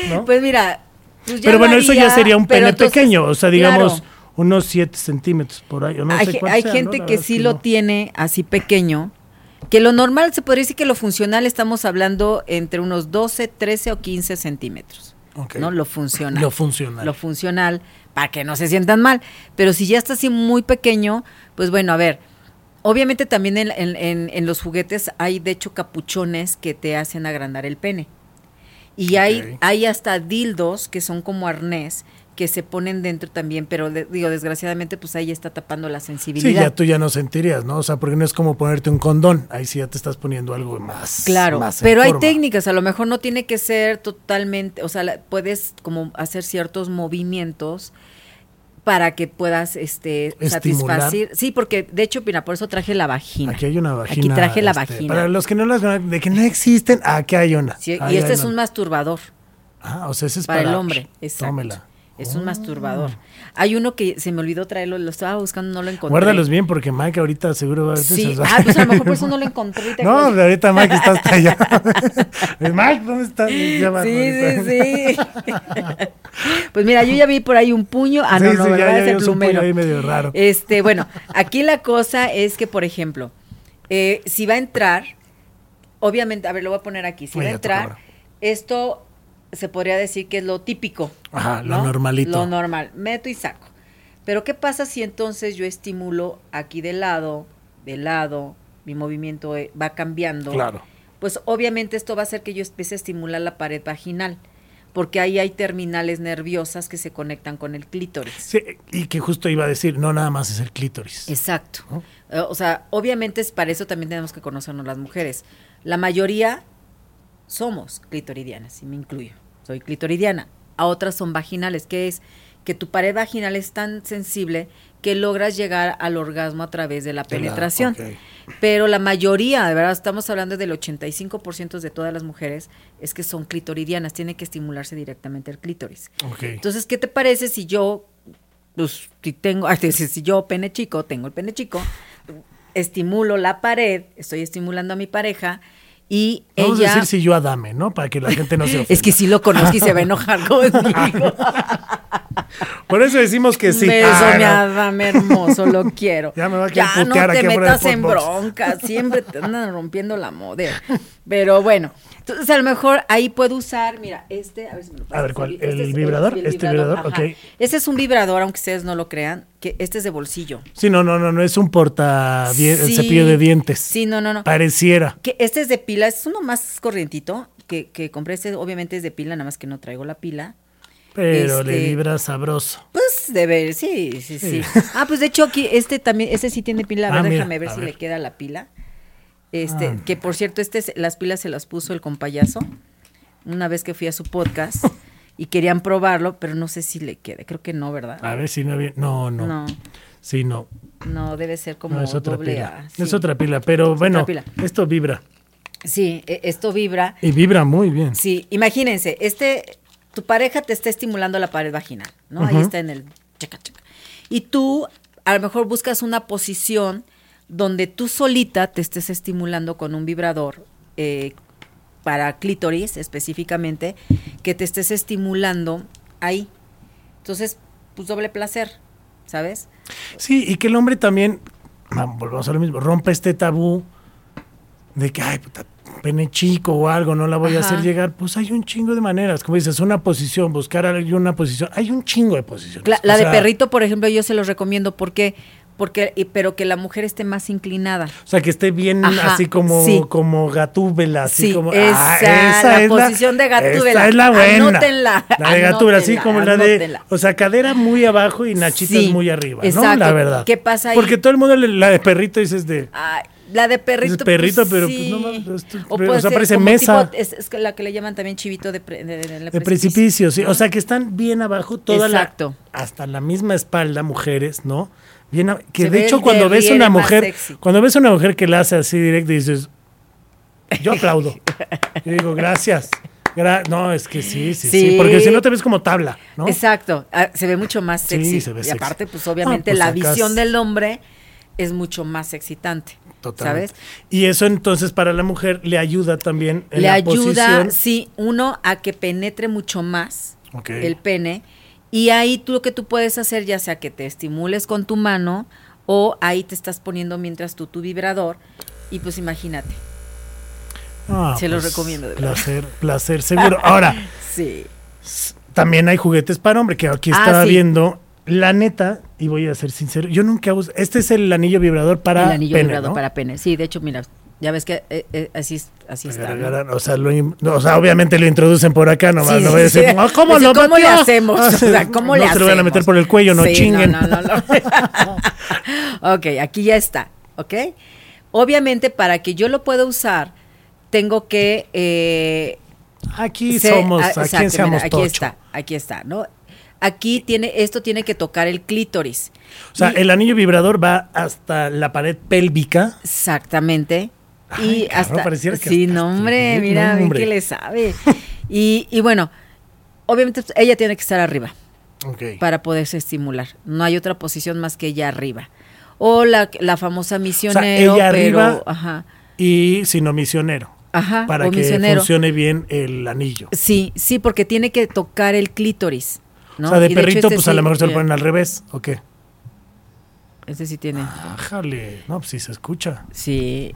¿no? Pues mira, pues ya. Pero bueno, eso ya sería un pene pequeño, o sea, digamos, claro, unos 7 centímetros por ahí, o no sé cuál sea, gente, ¿no? Que sí, es que lo tiene así pequeño, que lo normal se podría decir que lo funcional estamos hablando entre unos 12, 13 o 15 centímetros. Okay. No, lo funcional, para que no se sientan mal. Pero si ya está así muy pequeño, pues bueno, a ver, obviamente también en los juguetes hay de hecho capuchones que te hacen agrandar el pene. Y hay hasta dildos que son como arnés que se ponen dentro también, pero desgraciadamente pues ahí está tapando la sensibilidad. Sí, ya tú ya no sentirías, ¿no? O sea, porque no es como ponerte un condón, ahí sí ya te estás poniendo algo más. Claro, más pero hay forma. Técnicas, a lo mejor no tiene que ser totalmente, o sea, puedes como hacer ciertos movimientos para que puedas satisfacer. Sí, porque de hecho, mira, por eso traje la vagina. Aquí hay una vagina. Aquí traje la vagina. Para los que no las conocen, de que no existen, aquí hay una. Sí, y es un masturbador. Ah, o sea, ese es para el hombre, exacto. Tómela. Es un masturbador. Hay uno que se me olvidó traerlo, lo estaba buscando, no lo encontré. Guárdalos bien porque Mike ahorita seguro va a... Sí, pues a lo mejor por eso no lo encontré. No, pero ahorita Mike está hasta allá. Mike, ¿dónde estás? Sí. Pues mira, yo ya vi por ahí un puño. Ah, sí, no, sí, ¿verdad? Es el plumero. Ahí medio raro. Bueno, aquí la cosa es que, por ejemplo, si va a entrar, obviamente, a ver, lo voy a poner aquí. Si va a entrar, esto... se podría decir que es lo típico. Ajá, ¿no? Lo normalito. Lo normal, meto y saco. Pero ¿qué pasa si entonces yo estimulo aquí de lado, mi movimiento va cambiando? Claro. Pues obviamente esto va a hacer que yo empiece a estimular la pared vaginal, porque ahí hay terminales nerviosas que se conectan con el clítoris. Sí, y que justo iba a decir, no nada más es el clítoris. Exacto. ¿No? O sea, obviamente es para eso también tenemos que conocernos las mujeres. La mayoría... somos clitoridianas, y me incluyo, soy clitoridiana. A otras son vaginales, que es que tu pared vaginal es tan sensible que logras llegar al orgasmo a través de la penetración. Okay. Pero la mayoría, de verdad, estamos hablando del 85% de todas las mujeres, es que son clitoridianas, tiene que estimularse directamente el clítoris. Okay. Entonces, ¿qué te parece si yo, pues, si yo pene chico, tengo el pene chico, estimulo la pared, estoy estimulando a mi pareja, y vamos ella... a decir si yo Adame, ¿no? Para que la gente no se ofenda. Es que sí lo conozco y se va a enojar conmigo. Por eso decimos que sí. Beso mi Adame hermoso, lo quiero. Ya me va a quedar putear aquí afuera. Ya no te metas en bronca, siempre te andan rompiendo la moda. Pero bueno, entonces a lo mejor ahí puedo usar, mira, a ver si me lo puedo... A ver, ¿cuál? ¿El vibrador? Este vibrador, ok. Este es un vibrador, aunque ustedes no lo crean, que este es de bolsillo. Sí, no, es un cepillo de dientes. Sí, no. Pareciera. Que este es de pila, es uno más corrientito que compré, este obviamente es de pila, nada más que no traigo la pila. Pero le vibra sabroso. Pues debe, sí. Ah, pues de hecho aquí también, este sí tiene pila, a ver, déjame ver si le queda la pila. Que por cierto, las pilas se las puso el compayazo una vez que fui a su podcast y querían probarlo, pero no sé si le queda, creo que no, ¿verdad? A ver si no había, no. Sí, no. No, debe ser como doble A. Sí. Es otra pila, pero bueno, esto vibra. Sí, esto vibra. Y vibra muy bien. Sí, imagínense, tu pareja te está estimulando la pared vaginal, ¿no? Uh-huh. Ahí está en el chaca, chaca. Y tú a lo mejor buscas una posición donde tú solita te estés estimulando con un vibrador para clítoris específicamente, que te estés estimulando ahí. Entonces, pues doble placer, ¿sabes? Sí, y que el hombre también, volvamos a lo mismo, rompe este tabú de que, ay, puta, pene chico o algo, no la voy a hacer llegar. Pues hay un chingo de maneras, como dices, una posición, buscar alguna posición, hay un chingo de posiciones. La de perrito, por ejemplo, yo se los recomiendo, pero que la mujer esté más inclinada. O sea, que esté bien así como, sí, como Gatúbela, así sí, como... esa es la posición de Gatúbela. Esa es la buena. Anótenla. La de Gatúbela, así como anótenla. O sea, cadera muy abajo y nachitas muy arriba, exacto, ¿no? La verdad. ¿Qué pasa ahí? Porque todo el mundo, la de perrito, dices de... Ay, la de perrito, pues, pero sí, pues, no, o sea, parece mesa. Tipo, es la que le llaman también chivito de precipicio, sí. ¿No? O sea, que están bien abajo toda hasta la misma espalda, mujeres, ¿no? Bien, que se de hecho cuando ves una mujer sexy. Cuando ves una mujer que la hace así directo y dices, yo aplaudo, yo digo gracias, no, es que sí, porque si no te ves como tabla, ¿no? Exacto, se ve mucho más sexy, sí, se ve sexy. Y aparte pues obviamente la visión del hombre es mucho más excitante. Totalmente. ¿Sabes? Y eso entonces para la mujer le ayuda también en la posición. Le ayuda, sí, uno a que penetre mucho más el pene. Y ahí tú lo que tú puedes hacer, ya sea que te estimules con tu mano o ahí te estás poniendo mientras tú tu vibrador y pues imagínate. Se los recomiendo. De verdad. Placer seguro. Ahora, sí. También hay juguetes para hombre, que aquí estaba viendo. La neta, y voy a ser sincero, yo nunca uso, este es el anillo vibrador para pene, sí, de hecho, mira, ya ves que así está. ¿No? O sea, obviamente lo introducen por acá nomás, no voy a decir, ¿cómo lo metemos? ¿Cómo le hacemos? ¿Cómo le hacemos? No se lo van a meter por el cuello, no chinguen. No. Ok, aquí ya está, ¿ok? Obviamente, para que yo lo pueda usar, tengo que... Aquí está, ¿no? Aquí tiene que tocar el clítoris. O sea, el anillo vibrador va hasta la pared pélvica. Exactamente. Ay, y cabrón, pareciera que mira, que le sabe. y bueno, obviamente ella tiene que estar arriba. Okay. Para poderse estimular. No hay otra posición más que ella arriba. O la famosa misionero, o sea, ella arriba, y si no misionero. Para que funcione bien el anillo. Sí, porque tiene que tocar el clítoris. ¿No? O sea, de perrito, de hecho, a lo mejor se lo ponen al revés, ¿o qué? Este sí tiene. Ájale, no, pues sí se escucha. Sí,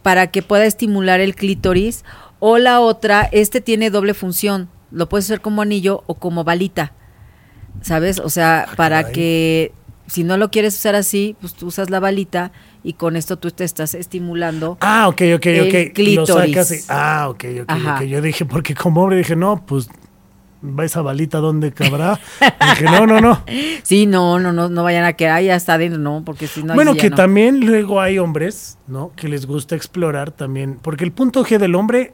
para que pueda estimular el clítoris. O la otra, este tiene doble función, lo puedes hacer como anillo o como balita, ¿sabes? O sea, para que si no lo quieres usar así, pues tú usas la balita y con esto tú te estás estimulando. El clítoris. Lo sacas y, yo dije, porque como hombre dije, no, pues va esa balita donde cabrá. Dije, no. Sí, no vayan a quedar ya está adentro, no, porque si no. Bueno, que no. También luego hay hombres, ¿no? Que les gusta explorar también, porque el punto G del hombre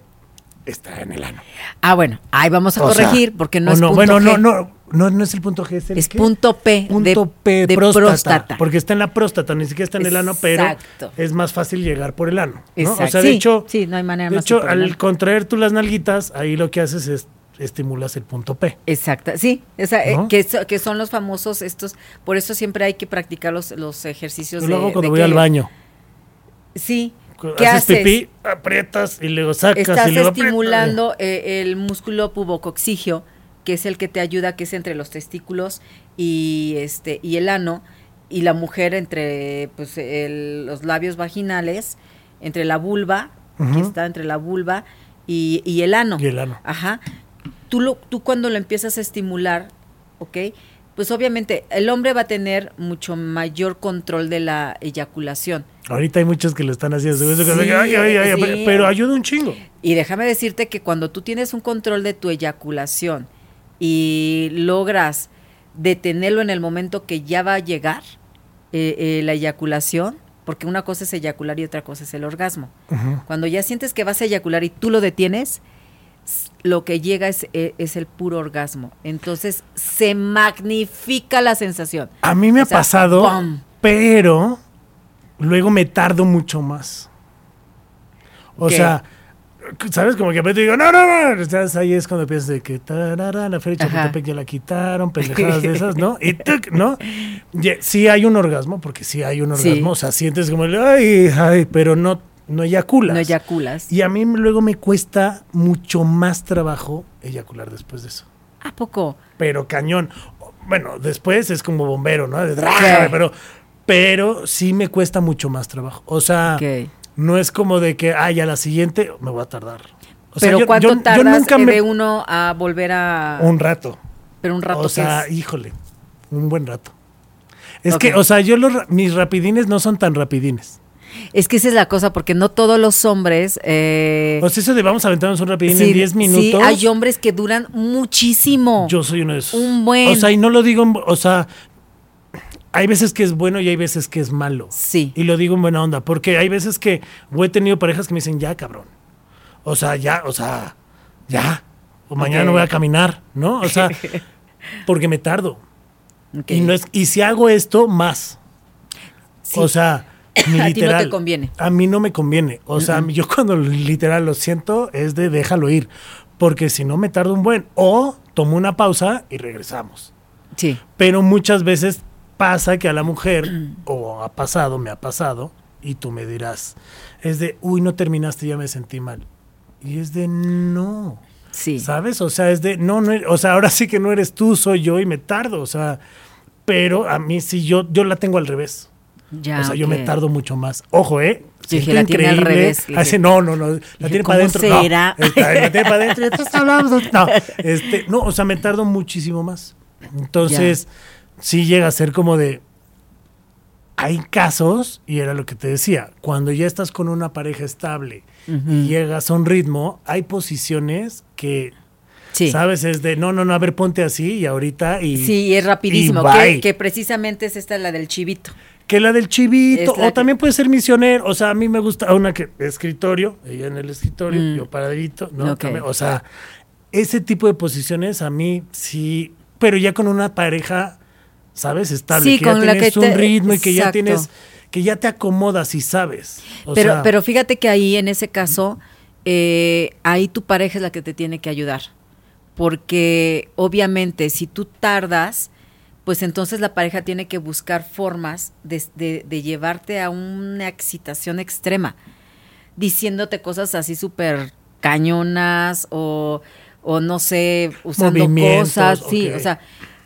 está en el ano. Ah, bueno, ahí vamos a corregir, porque no es punto G. No es el punto G, es punto P. Punto P de próstata. Porque está en la próstata, ni siquiera está en el ano, pero es más fácil llegar por el ano, ¿no? O sea, no hay manera más. De hecho, al contraer tú las nalguitas, ahí lo que haces es estimulas el punto P. Exacto, sí, ¿no? que son los famosos estos, por eso siempre hay que practicar los ejercicios. Luego cuando voy al baño. Sí. ¿Qué haces? Pipí, aprietas y luego sacas. Estás estimulando el músculo pubocoxigio, que es el que te ayuda, que es entre los testículos y el ano, y la mujer entre pues los labios vaginales, entre la vulva, que está entre la vulva y el ano. Y el ano. Tú cuando lo empiezas a estimular, ¿ok? Pues obviamente el hombre va a tener mucho mayor control de la eyaculación. Ahorita hay muchos que lo están haciendo, pero ayuda un chingo. Y déjame decirte que cuando tú tienes un control de tu eyaculación y logras detenerlo en el momento que ya va a llegar la eyaculación, porque una cosa es eyacular y otra cosa es el orgasmo. Uh-huh. Cuando ya sientes que vas a eyacular y tú lo detienes, lo que llega es el puro orgasmo. Entonces se magnifica la sensación. A mí me ha pasado, ¡pum! Pero luego me tardo mucho más. O ¿qué? Sea, ¿sabes? Como que a veces digo, no. Estás ahí, es cuando piensas de que la Feria de Chapultepec ya la quitaron, pendejadas de esas, ¿no? Y tuc, ¿no? Sí hay un orgasmo, porque sí hay un orgasmo. Sí. O sea, sientes como el, ay, pero no eyaculas. No eyaculas. Y a mí luego me cuesta mucho más trabajo eyacular después de eso. ¿A poco? Pero cañón. Bueno, después es como bombero, ¿no? De drájame, pero sí me cuesta mucho más trabajo. O sea, okay. No es como de que, ya la siguiente me voy a tardar. O pero sea, ¿cuánto tardas yo nunca de uno a volver a...? Un rato. ¿Pero un rato o qué sea, es? Híjole, un buen rato. Es okay. Que, o sea, yo mis rapidines no son tan rapidines. Es que esa es la cosa, porque no todos los hombres... O sea, eso de vamos a aventarnos un rapidín en 10 minutos... Sí, hay hombres que duran muchísimo. Yo soy uno de esos. Un buen... O sea, y no lo digo... O sea, hay veces que es bueno y hay veces que es malo. Sí. Y lo digo en buena onda, porque hay veces que... he tenido parejas que me dicen, ya, cabrón. O sea, ya, o sea, ya. O mañana okay. No voy a caminar, ¿no? O sea, porque me tardo. Okay. Y si hago esto, más. Sí. O sea... Literal, a ti no te conviene. A mí no me conviene. O sea, yo cuando literal lo siento es de déjalo ir. Porque si no me tardo un buen. O tomo una pausa y regresamos. Sí. Pero muchas veces pasa que a la mujer, o ha pasado, me ha pasado, y tú me dirás, es de, uy, no terminaste, ya me sentí mal. Y es de, no. Sí. ¿Sabes? O sea, es de, no, o sea, ahora sí que no eres tú, soy yo y me tardo. O sea, pero a mí sí, yo la tengo al revés. Ya, o sea, okay. Yo me tardo mucho más. Ojo, dije, la tiene al revés. Dije, no. La tiene para adentro. No, la tiene para adentro. No, no, o sea, me tardo muchísimo más. Entonces, ya. Sí llega a ser como de... Hay casos, y era lo que te decía, cuando ya estás con una pareja estable y llegas a un ritmo, hay posiciones que... Sí. ¿Sabes? Es de, no, a ver, ponte así y ahorita y... Sí, es rapidísimo, que precisamente es esta la del chivito. Que la del chivito, o también puede ser misionero, o sea, a mí me gusta una que escritorio, ella en el escritorio, yo paradito, ¿no? Okay. O sea, ese tipo de posiciones a mí sí, pero ya con una pareja, ¿sabes? Estable, sí, que con ya tienes un ritmo y que ya tienes, que ya te acomodas y sabes. O sea, pero fíjate que ahí en ese caso, ahí tu pareja es la que te tiene que ayudar. Porque obviamente si tú tardas, pues entonces la pareja tiene que buscar formas de llevarte a una excitación extrema, diciéndote cosas así súper cañonas o no sé, usando cosas. Sí, okay. O sea,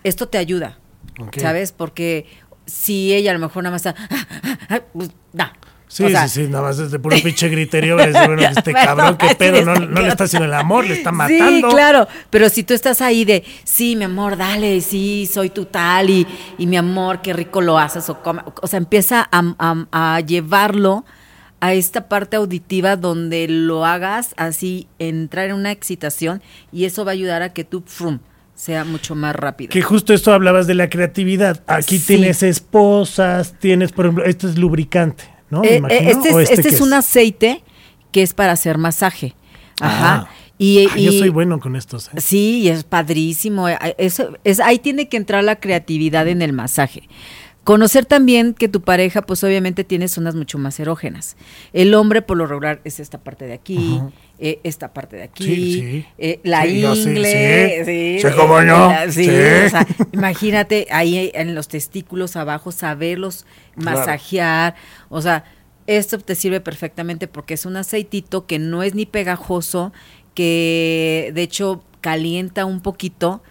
esto te ayuda, okay. ¿Sabes? Porque si ella a lo mejor nada más está, pues da. Sí, o sea, sí, nada más es de puro pinche griterío. Bueno, este cabrón, qué pedo, no le está haciendo el amor, le está matando. Sí, claro, pero si tú estás ahí de, sí, mi amor, dale, sí, soy tu tal y mi amor, qué rico lo haces, o sea, empieza a llevarlo a esta parte auditiva donde lo hagas así, entrar en una excitación y eso va a ayudar a que tú, frum, sea mucho más rápido. Que justo esto hablabas de la creatividad. Aquí tienes esposas, tienes, por ejemplo, esto es lubricante. No, este es un aceite que es para hacer masaje. Ajá. Yo soy bueno con estos. Sí, y es padrísimo. Ahí tiene que entrar la creatividad en el masaje. Conocer también que tu pareja, pues obviamente tiene zonas mucho más erógenas. El hombre, por lo regular, es esta parte de aquí, esta parte de aquí, sí. La ingle. Sí, ¿cómo no? Sí. O sea, imagínate ahí en los testículos abajo, saberlos masajear. Claro. O sea, esto te sirve perfectamente porque es un aceitito que no es ni pegajoso, que de hecho calienta un poquito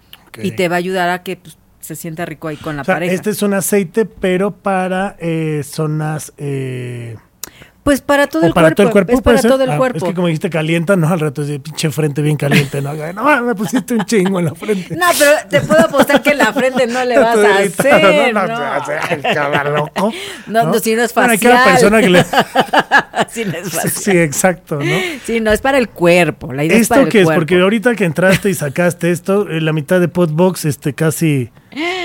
y te va a ayudar a que... Pues, se sienta rico ahí con la pareja. Este es un aceite, pero para zonas... pues para todo el cuerpo. Para todo el cuerpo. Es para todo el cuerpo. Es que como dijiste calienta, no, al rato es de pinche frente bien caliente, ¿no? No, me pusiste un chingo en la frente. No, pero te puedo apostar que en la frente no le vas a hacer, ¿no? No, no, si no es facial. Bueno, aquí hay una persona que le... Si no es facial. Sí, exacto, ¿no? Sí, no, es para el cuerpo. La idea es para el cuerpo. ¿Esto qué es? Porque ahorita que entraste y sacaste esto, la mitad de Podbox, casi...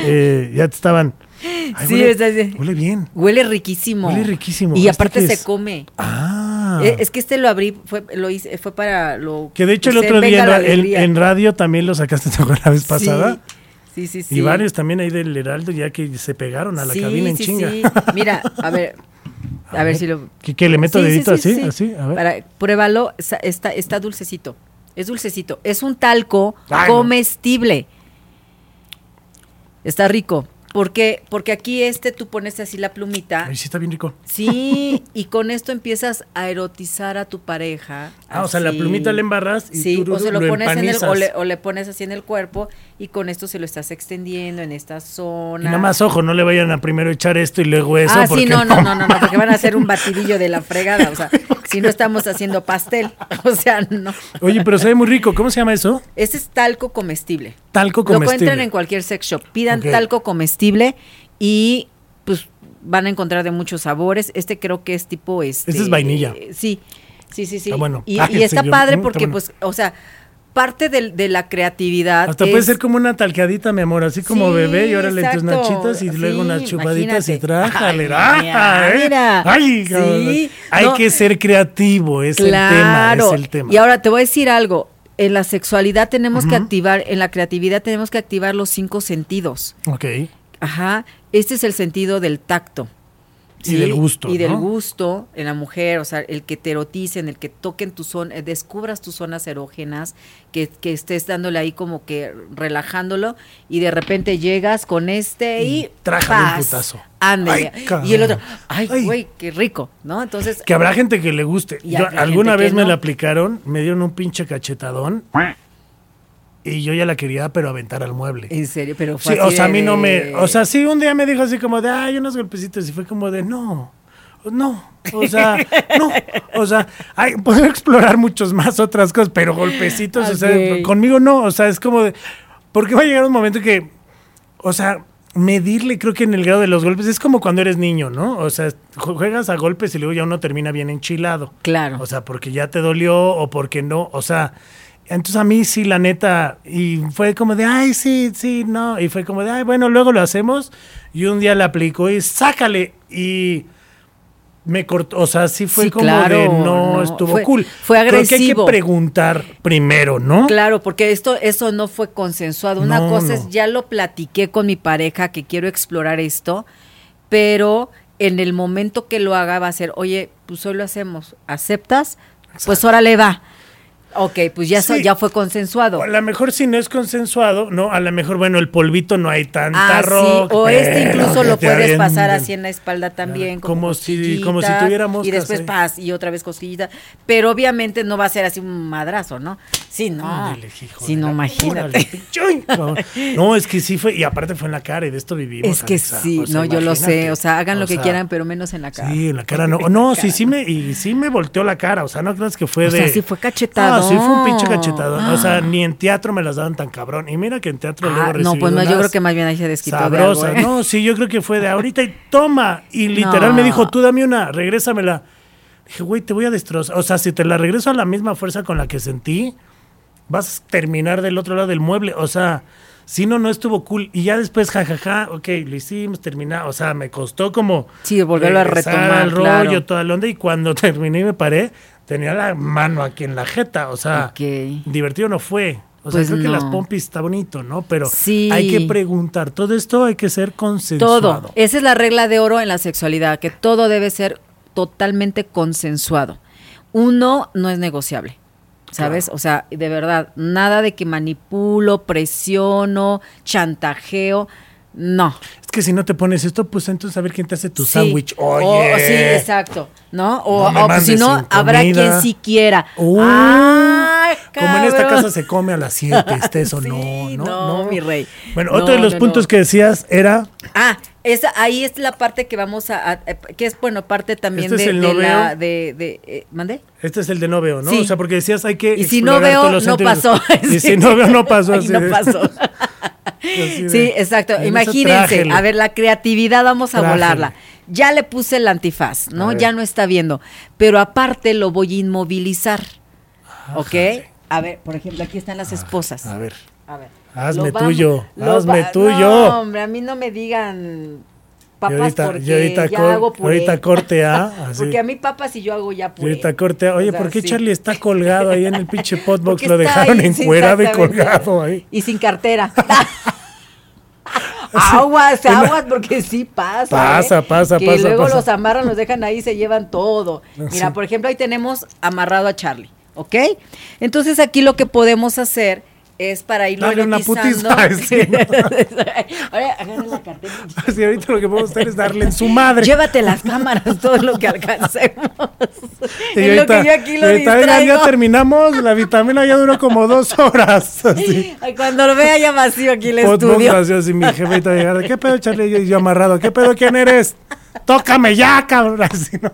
ya te estaban... Ay, sí, huele bien. Huele riquísimo. Y aparte se come. Ah. Es que lo abrí, fue para lo que de hecho el otro día en radio también lo sacaste la vez pasada. Sí. Y varios también ahí del Heraldo ya que se pegaron a la cabina en chinga. Mira, a ver. A ver si lo... ¿Que le meto dedito así? Así, a ver. Pruébalo, está dulcecito. Es dulcecito. Es un talco comestible. Está rico. Porque aquí tú pones así la plumita. Ay, sí, está bien rico. Sí, y con esto empiezas a erotizar a tu pareja. Ah, así. O sea, la plumita la embarras y sí, tú o se lo pones empanizas. O le pones así en el cuerpo y con esto se lo estás extendiendo en esta zona. Y nada más, ojo, no le vayan a primero echar esto y luego eso. Ah, porque sí, no, porque van a hacer un batidillo de la fregada, o sea, si no estamos haciendo pastel, o sea, no. Oye, pero sabe muy rico, ¿cómo se llama eso? Este es talco comestible. Talco comestible. Lo encuentran en cualquier sex shop, pidan talco comestible. Y pues van a encontrar de muchos sabores. Este creo que es tipo este es vainilla. Sí. Ah, bueno. Y está padre porque está bueno. Pues, o sea, parte de la creatividad. Hasta puede ser como una talcadita, mi amor, así como bebé, y órale tus nachitas y luego unas chupaditas imagínate. Y trájale. Mira. Ay, sí, hay que ser creativo, es el tema. Y ahora te voy a decir algo. En la sexualidad tenemos que activar, en la creatividad tenemos que activar los 5 sentidos. Okay. Ajá, este es el sentido del tacto. ¿Sí? Y del gusto, y del gusto en la mujer, o sea, el que te eroticen, el que toquen tu zona, descubras tus zonas erógenas, que estés dándole ahí como que relajándolo y de repente llegas con y trájale un putazo. Ándale. Y el otro, ay, güey, qué rico, ¿no? Entonces... Que habrá gente que le guste. Yo alguna vez me la aplicaron, me dieron un pinche cachetadón. Y yo ya la quería, pero aventar al mueble. ¿En serio? Pero fue así. O sea, a mí no me... O sea, sí, un día me dijo así como de, ay, unos golpecitos. Y fue como de, no. O sea, puedo explorar muchos más otras cosas, pero golpecitos, o sea, conmigo no. O sea, es como de... Porque va a llegar un momento que... O sea... Medirle, creo que en el grado de los golpes es como cuando eres niño, ¿no? O sea, juegas a golpes y luego ya uno termina bien enchilado. Claro. O sea, porque ya te dolió o porque no. O sea, entonces a mí sí, la neta, y fue como de, ay, sí, no. Y fue como de, ay, bueno, luego lo hacemos. Y un día la aplicó y sácale. Y me cortó, o sea, sí fue como claro, de no estuvo cool. Fue agresivo. Creo que hay que preguntar primero, ¿no? Claro, porque eso no fue consensuado. Una cosa es, ya lo platiqué con mi pareja que quiero explorar esto, pero en el momento que lo haga va a ser, oye, pues hoy lo hacemos, ¿aceptas? Exacto. Pues órale, va. Ok, pues ya fue consensuado. A lo mejor si no es consensuado, no, a lo mejor, bueno, el polvito no hay tanta rock. O incluso lo puedes pasar así en la espalda también. Como si tuviéramos. Y después paz, y otra vez cosquillita. Pero obviamente no va a ser así un madrazo, ¿no? Sí, no. Ándale, hijo, sí, no, imagínate. No, es que sí fue, y aparte fue en la cara, y de esto vivimos. Es que Alexa, sí, o sea, no, yo lo sé, o sea, hagan lo que quieran, pero menos en la cara. Sí, en la cara no. No, sí, sí me volteó la cara, o sea, no creas que fue de... O sea, sí fue cachetado. Sí, fue un pinche cachetadón. O sea, ni en teatro me las daban tan cabrón. Y mira que en teatro luego recibí yo creo que más bien ahí se desquitó sabrosa, de algo, ¿eh? No, sí, yo creo que fue de ahorita y toma. Y literal me dijo, tú dame una, regrésamela. Dije, güey, te voy a destrozar. O sea, si te la regreso a la misma fuerza con la que sentí, vas a terminar del otro lado del mueble. O sea, si no estuvo cool. Y ya después, ok, lo hicimos, terminamos. O sea, me costó como... Sí, volverlo a retomar, el rollo, toda la onda. Y cuando terminé y me paré... Tenía la mano aquí en la jeta, o sea, divertido no fue. O sea, creo que las pompis está bonito, ¿no? Pero hay que preguntar. Todo esto hay que ser consensuado. Todo. Esa es la regla de oro en la sexualidad, que todo debe ser totalmente consensuado. Uno no es negociable, ¿sabes? Claro. O sea, de verdad, nada de que manipulo, presiono, chantajeo. No. Es que si no te pones esto, pues entonces a ver quién te hace tu sándwich. Oye. Sí, exacto. ¿No? O si no, habrá quien sí quiera. ¡Ay, cabrón! Como en esta casa se come a las 7, estés o no. No, mi rey. Bueno, otro de los puntos que decías era... ahí es la parte que vamos a que es, bueno, parte también ¿Mandé? Este es el de no veo, ¿no? Sí. O sea, porque decías hay que... Y si no veo, no pasó. Y si no veo, no pasó. Y no pasó. Sí, exacto. Imagínense, a ver, la creatividad vamos a volarla. Ya le puse el antifaz, ¿no? Ya no está viendo, pero aparte lo voy a inmovilizar, ¿ok? A ver, por ejemplo, aquí están las esposas. A ver. Hazme tuyo. No, hombre, a mí no me digan papas hago puré. Ahorita corte así. Porque a mí papas y yo hago ya puré. Ahorita corte Oye, o sea, ¿por qué Charlie está colgado ahí en el pinche Podbox? Lo dejaron encuerado y colgado ahí. Y sin cartera. Aguas, aguas, porque sí pasa. Pasa, pasa, que pasa. Y luego los amarran, los dejan ahí, se llevan todo. Mira, sí. Por ejemplo, ahí tenemos amarrado a Charlie, ¿ok? Entonces aquí lo que podemos hacer es para irlo monetizando. Una putis, sí, ¿no? Ahora, agarren la cartera. Sí, ahorita lo que podemos hacer es darle en su madre. Llévate las cámaras, todo lo que alcancemos. Y es ahorita, lo que yo aquí lo distraigo. Ya terminamos, la vitamina ya duró como 2 horas. Así. Ay, cuando lo vea ya vacío aquí el estudio. Así, mi jefe va a llegar, ¿qué pedo, Charlie? Y yo amarrado, ¿qué pedo, quién eres? Tócame ya, cabrón. Así, ¿no?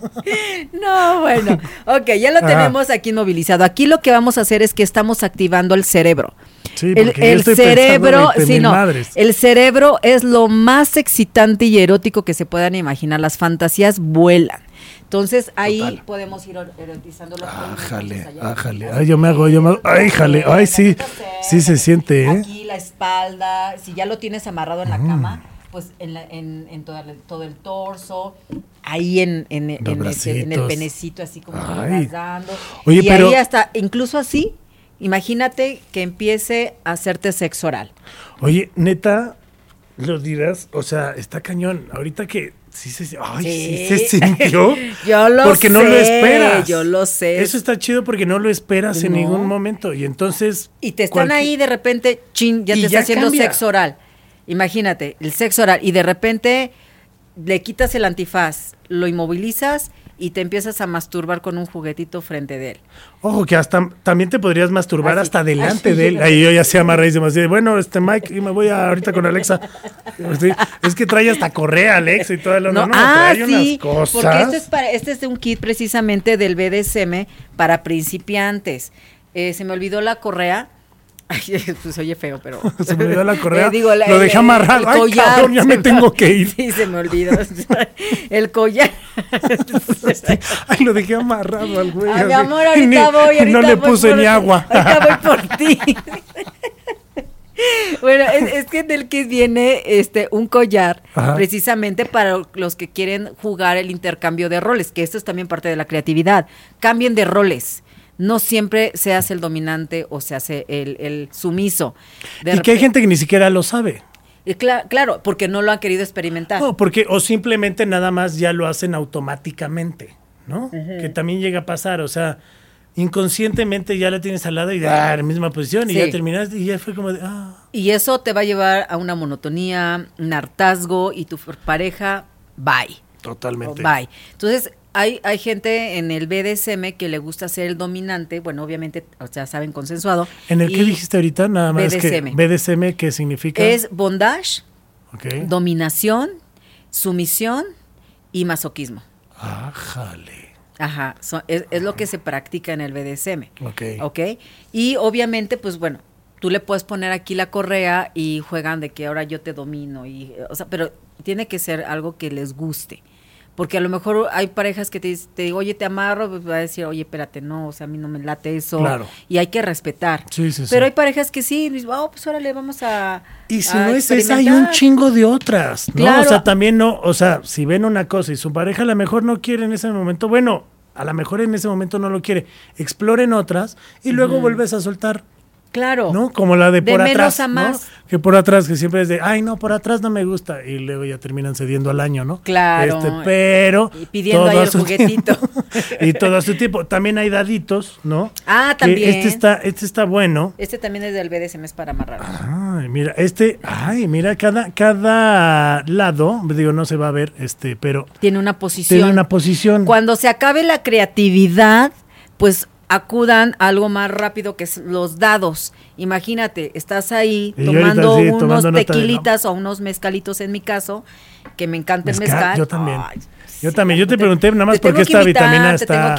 No, bueno. Ok, ya lo tenemos aquí movilizado. Aquí lo que vamos a hacer es que estamos activando el cerebro. Sí, el cerebro, sí, no, el cerebro es lo más excitante y erótico que se puedan imaginar, las fantasías vuelan. Entonces ahí total. Podemos ir erotizando los ájale, ay, yo me hago, ay, jale, ay, sí, sí se siente, ¿eh? Aquí la espalda, si ya lo tienes amarrado en la cama, pues en todo el torso, ahí en el penecito, así como vas dando. Oye, y pero, ahí hasta, incluso así, imagínate que empiece a hacerte sexo oral. Oye, neta, lo dirás, o sea, está cañón. Ahorita que sí se sintió. Yo lo sé. Porque no lo esperas. Yo lo sé. Eso está chido porque no lo esperas en ningún momento. Y entonces. Y te están ahí de repente, chin, ya te está haciendo sexo oral. Imagínate, el sexo oral. Y de repente le quitas el antifaz, lo inmovilizas y te empiezas a masturbar con un juguetito frente de él. Ojo, que hasta también te podrías masturbar así, hasta delante así, de él. Ahí yo ya se amarré y demasiado. Bueno, Mike, y me voy ahorita con Alexa. Sí, es que trae hasta correa, Alexa, y todo el no, trae sí, unas cosas. Porque este es de un kit precisamente del BDSM para principiantes. Se me olvidó la correa. Ay, pues oye feo, pero se me olvidó la correa, lo dejé amarrado. Ay, collar, cabrón, ya me tengo que ir. Sí, se me olvidó el collar. Ay, lo dejé amarrado al güey. Ay, mi amor, ahorita voy. Ahorita no le puse ni agua. Ahorita voy por ti. Bueno, es que del que viene un collar, ajá, precisamente para los que quieren jugar el intercambio de roles, que esto es también parte de la creatividad. Cambien de roles. No siempre se hace el dominante o se hace el sumiso. De y que hay gente que ni siquiera lo sabe. Y claro, porque no lo han querido experimentar. No, o simplemente nada más ya lo hacen automáticamente, ¿no? Uh-huh. Que también llega a pasar, o sea, inconscientemente ya la tienes al lado y la misma posición, sí, y ya terminaste y ya fue como de... Ah. Y eso te va a llevar a una monotonía, un hartazgo, y tu pareja, bye. Totalmente. Bye. Entonces... Hay gente en el BDSM que le gusta ser el dominante, bueno, obviamente, o sea, saben, consensuado. ¿En el que dijiste ahorita? Nada más BDSM. ¿BDSM qué significa? Es bondage, okay, dominación, sumisión y masoquismo. ¡Ájale! Ajá, es lo que se practica en el BDSM. Ok. Ok, y obviamente, pues bueno, tú le puedes poner aquí la correa y juegan de que ahora yo te domino, y, o sea, pero tiene que ser algo que les guste. Porque a lo mejor hay parejas que te digo, oye, te amarro, pues va a decir, oye, espérate, no, o sea, a mí no me late eso. Claro. Y hay que respetar. Sí. Pero hay parejas que sí, dicen, oh, pues órale, vamos a. Y si no es esa, hay un chingo de otras, ¿no? Claro. O sea, también no, o sea, si ven una cosa y su pareja a lo mejor no quiere en ese momento, bueno, a lo mejor en ese momento no lo quiere, exploren otras y luego vuelves a soltar. Claro. ¿No? Como la de por atrás. De menos a más. ¿No? Que por atrás, que siempre es de, ay, no, por atrás no me gusta. Y luego ya terminan cediendo al año, ¿no? Claro. Pero. Y pidiendo ahí el juguetito. Y todo a su tiempo. También hay daditos, ¿no? Ah, también. Que este está bueno. Este también es del BDSM, es para amarrar. Ay, mira, cada lado, digo, no se va a ver, pero. Tiene una posición. Cuando se acabe la creatividad, pues. Acudan a algo más rápido, que es los dados. Imagínate, estás ahí tomando unos tequilitas o unos mezcalitos, en mi caso, que me encanta el mezcal. Yo también. Ay, yo te pregunté nada más porque esta vitamina está... Te tengo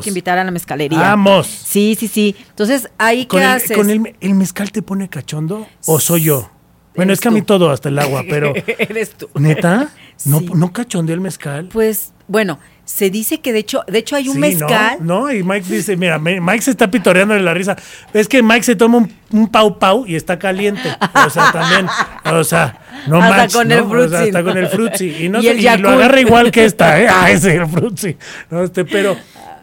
que invitar a la mezcalería. ¡Vamos! Sí. Entonces, ahí, ¿qué haces? ¿Con el mezcal te pone cachondo o soy yo? Bueno, es que tú. A mí todo, hasta el agua, pero... Eres tú. ¿Neta? ¿No, sí. ¿No cachondeo el mezcal? Pues, bueno... Se dice que de hecho hay un mezcal. No, y Mike dice, mira, Mike se está pitoreando de la risa. Es que Mike se toma un pau pau y está caliente. O sea, también, o sea, no más. Hasta con el frutzi. Y no sé, y lo agarra igual que esta, ¿eh? Ah, ese el frutzi. No, pero,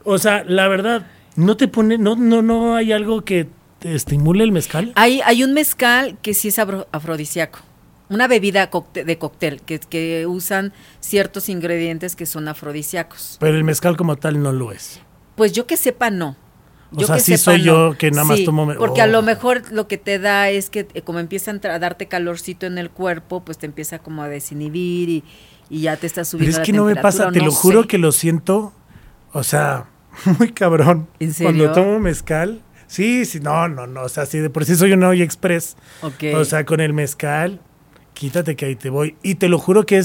o sea, la verdad, no te pone, no hay algo que te estimule el mezcal. Hay un mezcal que sí es afrodisíaco. una bebida de cóctel que usan ciertos ingredientes que son afrodisíacos. Pero el mezcal como tal no lo es. Pues yo que sepa no. O sea, sí soy yo que nada más tomo... Porque a lo mejor lo que te da es que como empiezan a darte calorcito en el cuerpo, pues te empieza como a desinhibir y ya te está subiendo la temperatura. Pero es que no me pasa, te lo juro que lo siento, o sea, muy cabrón. ¿En serio? Cuando tomo mezcal, sí, no, o sea, sí, de por sí soy una olla express. Okay. O sea, con el mezcal, quítate que ahí te voy. Y te lo juro que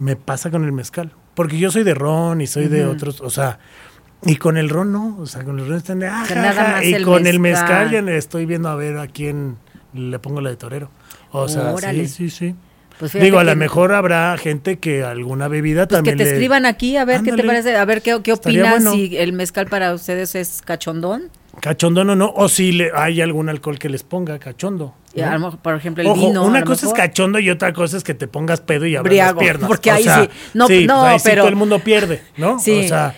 me pasa con el mezcal, porque yo soy de ron y soy de otros, o sea... Y con el ron no, o sea, con el ron están de ajá, y con el mezcal ya estoy viendo a ver a quién le pongo la de torero. O sea, órale. Sí. Pues digo, a lo mejor habrá gente que alguna bebida pues también que te escriban aquí, a ver ándale, qué te parece, a ver qué opinas, bueno, si el mezcal para ustedes es cachondón. Cachondón o no, o si hay algún alcohol que les ponga cachondo. ¿No? A lo mejor, por ejemplo, el vino. Una cosa es cachondo y otra cosa es que te pongas pedo y abras las piernas. Porque ahí sí, pero todo el mundo pierde, ¿no? Sí. O sea,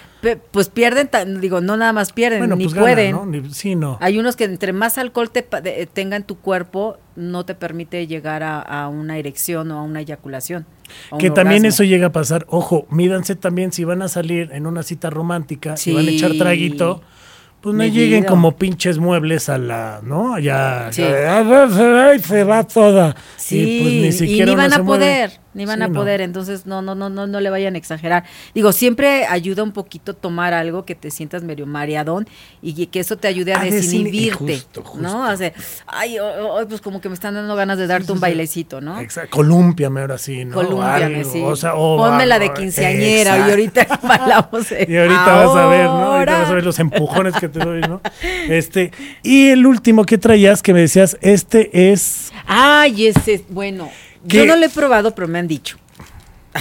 pues pierden, digo, no nada más pierden, bueno, ni pues pueden. Gana, ¿no? Hay unos que entre más alcohol tenga en tu cuerpo, no te permite llegar a una erección o a una eyaculación. A que un también orgasmo. Eso llega a pasar. Ojo, mídanse también si van a salir en una cita romántica, si van a echar traguito, pues no lleguen como pinches muebles a la, ¿no? Allá se va toda. Sí, y pues ni siquiera. Y ni van a poder. Ni van a poder, entonces no le vayan a exagerar. Digo, siempre ayuda un poquito tomar algo que te sientas medio mareadón y que eso te ayude a desinhibirte, justo. ¿No? O sea, pues como que me están dando ganas de darte un bailecito, ¿no? Exacto. Colúmpiame ahora sí, ¿no? Colúmpiame, sí. O sea, ponme la de quinceañera y ahorita bailamos. Y ahorita vas a ver, ¿no? Ahorita vas a ver los empujones que te doy, ¿no? Y el último que traías que me decías, es... Ay, ese es bueno... ¿Qué? Yo no lo he probado, pero me han dicho.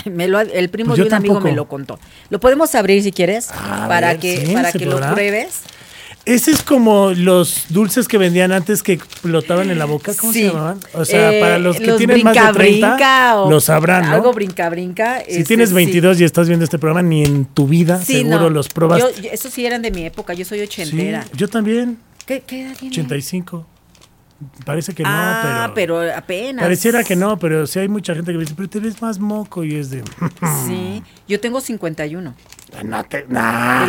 El primo pues de un amigo me lo contó. Lo podemos abrir si quieres, para que lo pruebes. Ese es como los dulces que vendían antes que explotaban en la boca. ¿Cómo se llamaban? O sea, para los que tienen más de 30, lo sabrán, ¿no? Algo brinca. Si tienes 22 y estás viendo este programa, ni en tu vida seguro los probaste. Esos sí eran de mi época, yo soy ochentera. Sí, yo también. ¿Qué edad tienes? 85. Parece que no, pero apenas. Pareciera que no, pero sí hay mucha gente que me dice, pero te ves más moco y es de... Sí, yo tengo 51. Te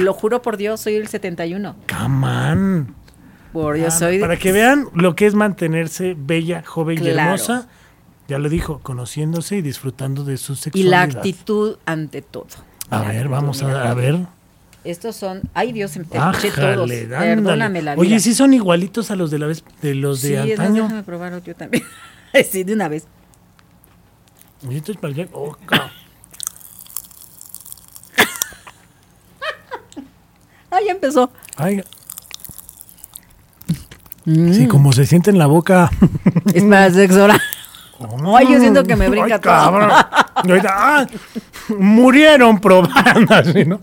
lo juro por Dios, soy el 71. ¡Camán! Por Dios, soy... Para que vean lo que es mantenerse bella, joven y hermosa, ya lo dijo, conociéndose y disfrutando de su sexualidad. Y la actitud ante todo. A ver, vamos a ver... Estos son, ay Dios, eché todos. Perdóname la vida. Oye, sí son igualitos a los de la vez, de los de antaño. Sí, déjame probar yo también. Sí, de una vez. Y esto es para allá. Oh, ay, ya empezó. Ay. Sí, como se siente en la boca. Es para sexo oral. Ay, yo siento que me brinca todo. Y ahorita, murieron probando así, ¿no?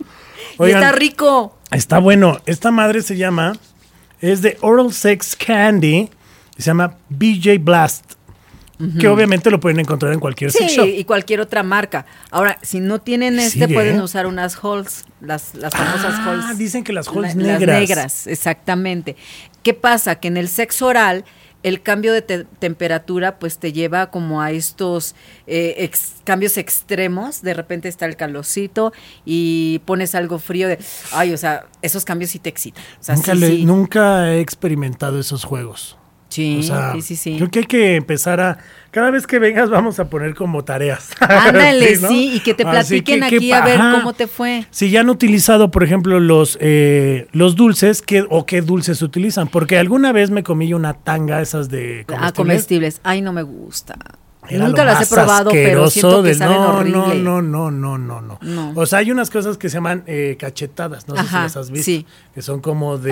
Oigan, está rico. Está bueno. Esta madre es de Oral Sex Candy, se llama BJ Blast, que obviamente lo pueden encontrar en cualquier sex shop. Sí, y cualquier otra marca. Ahora, si no tienen pueden usar unas Halls, las famosas Halls. Ah, dicen que las Halls negras. Las negras, exactamente. ¿Qué pasa? Que en el sexo oral... El cambio de temperatura pues te lleva como a estos cambios extremos. De repente está el calorcito y pones algo frío. O sea, esos cambios sí te excitan. O sea, nunca he experimentado esos juegos. Sí, o sea, sí. Creo que hay que empezar a... Cada vez que vengas vamos a poner como tareas. Ándale, sí, y que te platiquen aquí a ver cómo te fue. Si ya han utilizado, por ejemplo, los dulces, qué dulces utilizan. Porque alguna vez me comí una tanga esas de comestibles. Comestibles. Ay, no me gusta. Nunca las he probado, pero siento que saben horrible. No. O sea, hay unas cosas que se llaman cachetadas, no sé si las has visto, que son como de,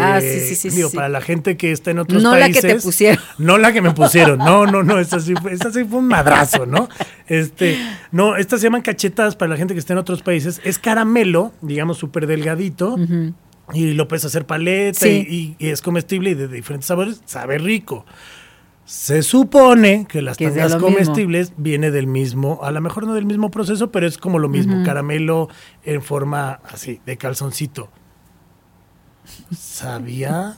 para la gente que está en otros países. No la que te pusieron. No la que me pusieron, esta sí fue un madrazo, ¿no? Estas se llaman cachetadas para la gente que está en otros países, es caramelo, digamos súper delgadito, y lo puedes hacer paleta y es comestible y de diferentes sabores, sabe rico. Se supone que las tangas comestibles viene del mismo, a lo mejor no del mismo proceso, pero es como lo mismo, caramelo en forma así, de calzoncito. Sabía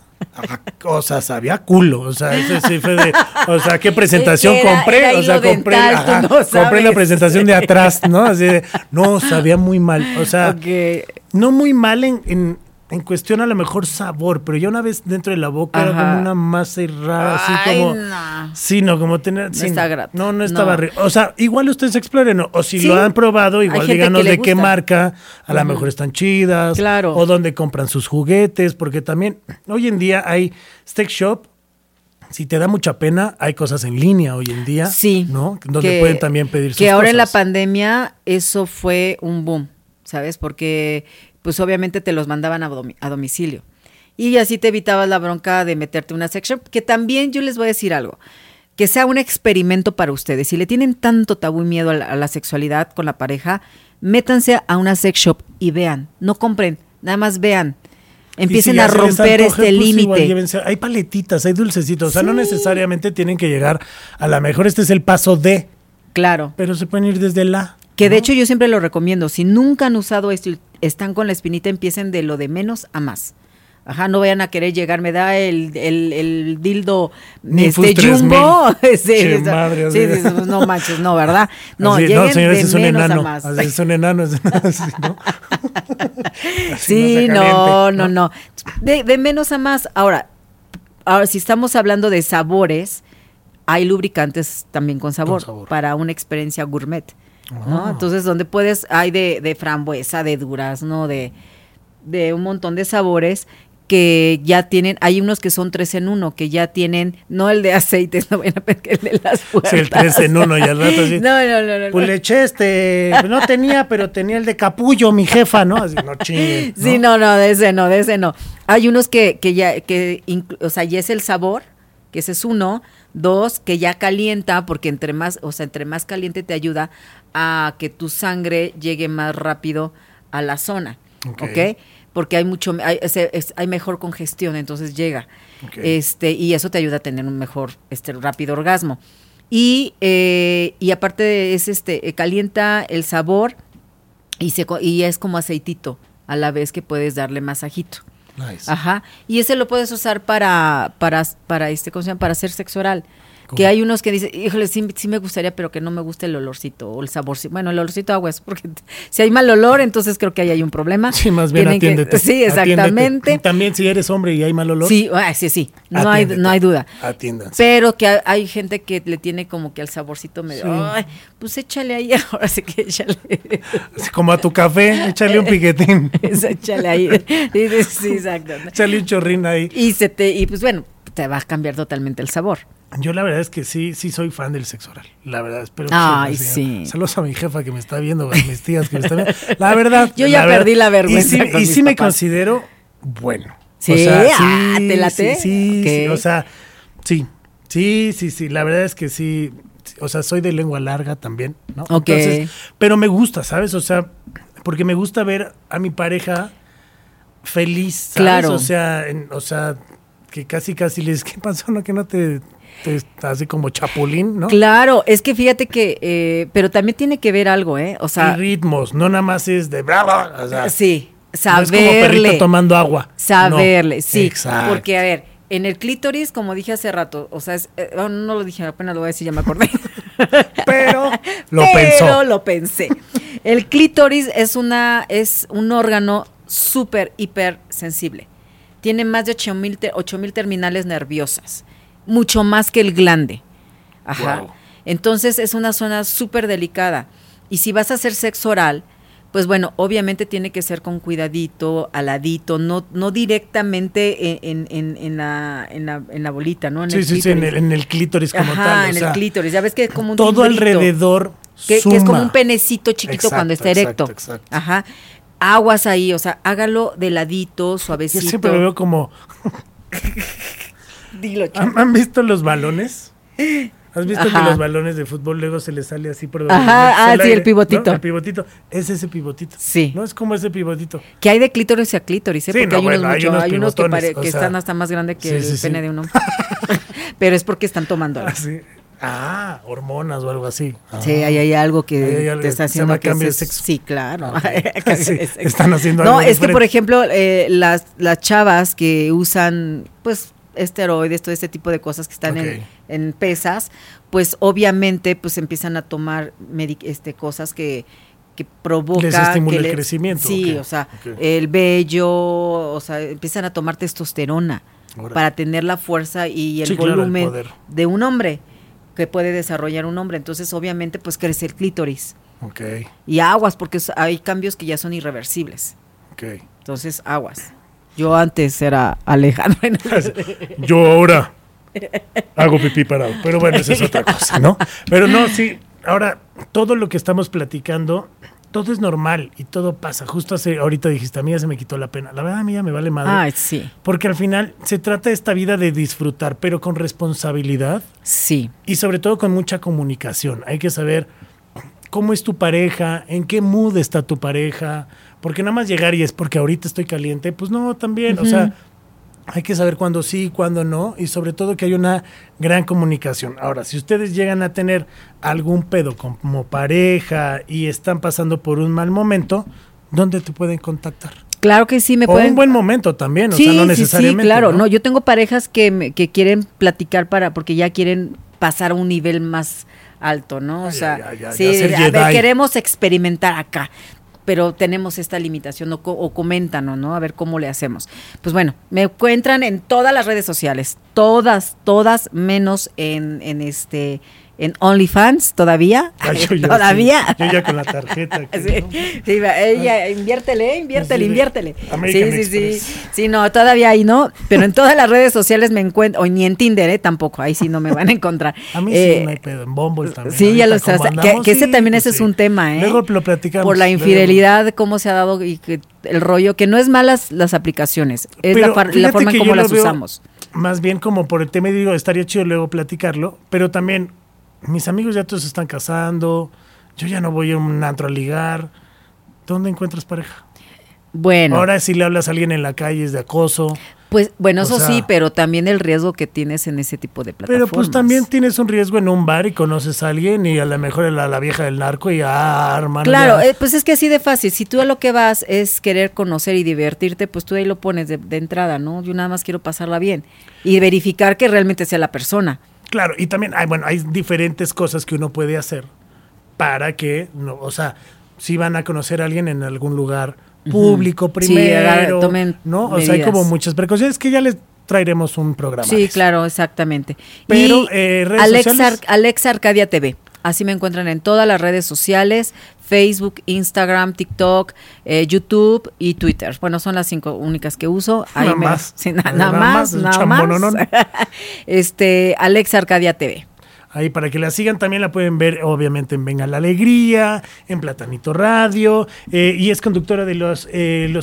O sea, sabía culo, o sea, eso sí fue de, o sea, qué presentación era, compré, era o sea, compré, dental, ajá, no compré la presentación de atrás, ¿no? Así de, no, sabía muy mal, o sea, okay. No muy mal en cuestión a lo mejor sabor, pero ya una vez dentro de la boca ajá. Era como una masa y rara, así como, no. Sí, no, como tener, no sí, está grato, no estaba rico, o sea, igual ustedes exploren, o si sí. Lo han probado, igual díganos de qué marca, a lo mejor están chidas, claro. O dónde compran sus juguetes, porque también hoy en día hay steak shop. Si te da mucha pena, hay cosas en línea hoy en día, sí, ¿no? Donde pueden también pedir sus cosas. Que ahora en la pandemia eso fue un boom, ¿sabes? Porque pues obviamente te los mandaban a domicilio. Y así te evitabas la bronca de meterte en una sex shop, que también yo les voy a decir algo, que sea un experimento para ustedes. Si le tienen tanto tabú y miedo a la sexualidad con la pareja, métanse a una sex shop y vean, no compren, nada más vean. Empiecen si a romper antoje, este límite. Hay paletitas, hay dulcecitos, sí. O sea, no necesariamente tienen que llegar, a lo mejor este es el paso D. Claro. Pero se pueden ir desde la. Que ¿no? De hecho yo siempre lo recomiendo, si nunca han usado esto y están con la espinita, empiecen de lo de menos a más. Ajá, no vayan a querer llegar, me da el dildo jumbo. Sí, madre, sí, no manches, no, ¿verdad? No, así, lleguen no, señores, de es menos enano, a más. Así, es un enano, así, ¿no? Así sí, no. De menos a más. Ahora, si estamos hablando de sabores, hay lubricantes también con sabor. Para una experiencia gourmet, ¿no? Entonces, donde puedes, hay de frambuesa, de durazno, de un montón de sabores que ya tienen, hay unos que son 3 en 1, que ya tienen, no el de aceites, no vayan a pedir el de las puertas. Sí, el 3 en 1 y al rato así. No. Pues le eché no tenía, pero tenía el de capullo, mi jefa, ¿no? Así, no chingue, ¿no? Sí, de ese no. Hay unos que ya, o sea, ya es el sabor, que ese es uno, 2, que ya calienta, porque entre más caliente te ayuda a que tu sangre llegue más rápido a la zona, ¿ok? Porque hay mejor congestión, entonces llega. Okay. Y eso te ayuda a tener un mejor, rápido orgasmo. Y aparte es calienta el sabor y es como aceitito, a la vez que puedes darle masajito. Nice. Ajá. Y ese lo puedes usar para ¿cómo se llama? Para hacer sexo oral. ¿Cómo? Que hay unos que dicen, híjole, sí me gustaría, pero que no me gusta el olorcito o el saborcito. Bueno, el olorcito aguas, porque si hay mal olor, entonces creo que ahí hay un problema. Sí, más bien atiéndete. Sí, exactamente. Atiéndete. También si eres hombre y hay mal olor. Sí, sí. No hay duda. Atiéndanse. Pero que hay gente que le tiene como que al saborcito medio, sí. Ay, pues échale ahí, ahora sí que échale. Como a tu café, échale un piquetín. Échale ahí. Sí, exacto. Échale un chorrín ahí. Y pues bueno, te va a cambiar totalmente el sabor. Yo la verdad es que sí soy fan del sexo oral. La verdad, espero que sí. Saludos a mi jefa que me está viendo, a mis tías que me están viendo. La verdad. Yo ya perdí la vergüenza. Y sí me considero bueno. Sí, o sea, sí, ¿te late? Sí, okay. Sí, o sea, sí. La verdad es que sí. O sea, soy de lengua larga también, ¿no? Ok. Entonces, pero me gusta, ¿sabes? O sea, porque me gusta ver a mi pareja feliz, ¿sabes? Claro. O sea, que casi le dices, ¿qué pasó? No, que no te así como chapulín, ¿no? Claro, es que fíjate que, pero también tiene que ver algo, ¿eh? O sea, hay ritmos, no nada más es de bla, bla, o sea, sí, saberle. No es como perrito tomando agua. Saberle, no. Sí. Exacto. Porque, a ver, en el clítoris, como dije hace rato, o sea, no lo dije, apenas lo voy a decir, ya me acordé. Pero lo pensé. El clítoris es un órgano súper, hiper sensible. Tiene más de 8,000 terminales nerviosas, mucho más que el glande. Ajá. Wow. Entonces es una zona súper delicada. Y si vas a hacer sexo oral, pues bueno, obviamente tiene que ser con cuidadito, aladito, no directamente en la bolita, ¿no? En sí, el sí, clítoris. En el clítoris como ajá, tal. En el clítoris, ya ves que es como un todo timbrito, alrededor que es como un penecito chiquito, exacto, cuando está erecto. Exacto. Ajá. Aguas ahí, o sea, hágalo de ladito, suavecito. Yo siempre lo veo como... Dilo, ¿Han visto los balones? ¿Has visto ajá. que los balones de fútbol luego se les sale así por donde? Ajá, sí, el pivotito. ¿No? El pivotito, es ese pivotito. Sí. No es como ese pivotito. Que hay de clítoris a clítoris, ¿eh? Sí, porque no, hay unos que están hasta más grandes que el pene de uno. Pero es porque están tomando algo. Ah, sí. Ah, hormonas o algo así. Ah. Sí, ahí hay algo que te está haciendo se que cambio de sexo. Sí, claro. Okay. Sí, están haciendo algo diferente. No, es que por ejemplo, las chavas que usan pues esteroides, todo este tipo de cosas que están en pesas, pues obviamente pues empiezan a tomar cosas que provocan... Les estimula el crecimiento. Sí, o sea, el vello, o sea, empiezan a tomar testosterona para tener la fuerza y el volumen de un hombre que puede desarrollar un hombre. Entonces, obviamente, pues crece el clítoris. Ok. Y aguas, porque hay cambios que ya son irreversibles. Ok. Entonces, aguas. Yo antes era Alejandro. Yo ahora hago pipí parado. Pero bueno, esa es otra cosa, ¿no? Pero no, sí... Ahora, todo lo que estamos platicando, todo es normal y todo pasa. Justo ahorita dijiste, a mí ya se me quitó la pena. La verdad, a mí ya me vale madre. Ay, sí. Porque al final se trata esta vida de disfrutar, pero con responsabilidad. Sí. Y sobre todo con mucha comunicación. Hay que saber cómo es tu pareja, en qué mood está tu pareja. Porque nada más llegar y es porque ahorita estoy caliente, pues no, también, o sea... Hay que saber cuándo sí y cuándo no, y sobre todo que hay una gran comunicación. Ahora, si ustedes llegan a tener algún pedo como pareja y están pasando por un mal momento, ¿dónde te pueden contactar? Claro que sí, me pueden... O un buen momento también, sí, o sea, no necesariamente. Sí, claro, ¿no? Yo tengo parejas que quieren platicar porque ya quieren pasar a un nivel más alto, ¿no? O sea, queremos experimentar acá, pero tenemos esta limitación, o coméntanos, ¿no? A ver cómo le hacemos. Pues bueno, me encuentran en todas las redes sociales, todas, menos en OnlyFans, todavía. Ay, todavía. Yo ya con la tarjeta. Sí, ¿no? Sí, ella, inviértele. Sí. Sí, no, todavía ahí no, pero en todas las redes sociales me encuentro, o ni en Tinder, tampoco, ahí sí no me van a encontrar. A mí sí, no hay pedo, en Bumble también. Sí, ya lo sabes, que ese también ese es un tema, ¿eh? Luego lo platicamos. Por la infidelidad, cómo se ha dado y que el rollo, que no es malas las aplicaciones, es la forma en cómo las usamos. Más bien como por el tema, y digo, estaría chido luego platicarlo, pero también mis amigos ya todos se están casando, yo ya no voy a un antro a ligar. ¿Dónde encuentras pareja? Bueno. Ahora si le hablas a alguien en la calle es de acoso. Pues bueno, sí, pero también el riesgo que tienes en ese tipo de plataformas. Pero pues también tienes un riesgo en un bar y conoces a alguien y a lo mejor la vieja del narco y hermano. Claro, pues es que así de fácil. Si tú a lo que vas es querer conocer y divertirte, pues tú ahí lo pones de entrada, ¿no? Yo nada más quiero pasarla bien y verificar que realmente sea la persona. Claro, y también hay diferentes cosas que uno puede hacer para que, no, o sea, si van a conocer a alguien en algún lugar público primero, sí, ¿no? O sea, hay como muchas precauciones que ya les traeremos un programa. Sí, claro, exactamente. Pero y redes sociales. Alexa Arcadia TV. Así me encuentran en todas las redes sociales, Facebook, Instagram, TikTok, YouTube y Twitter. Bueno, son las 5 únicas que uso. Ahí nada más. Alexa Arcadia TV. Ahí para que la sigan, también la pueden ver obviamente en Venga la Alegría, en Platanito Radio, y es conductora de Los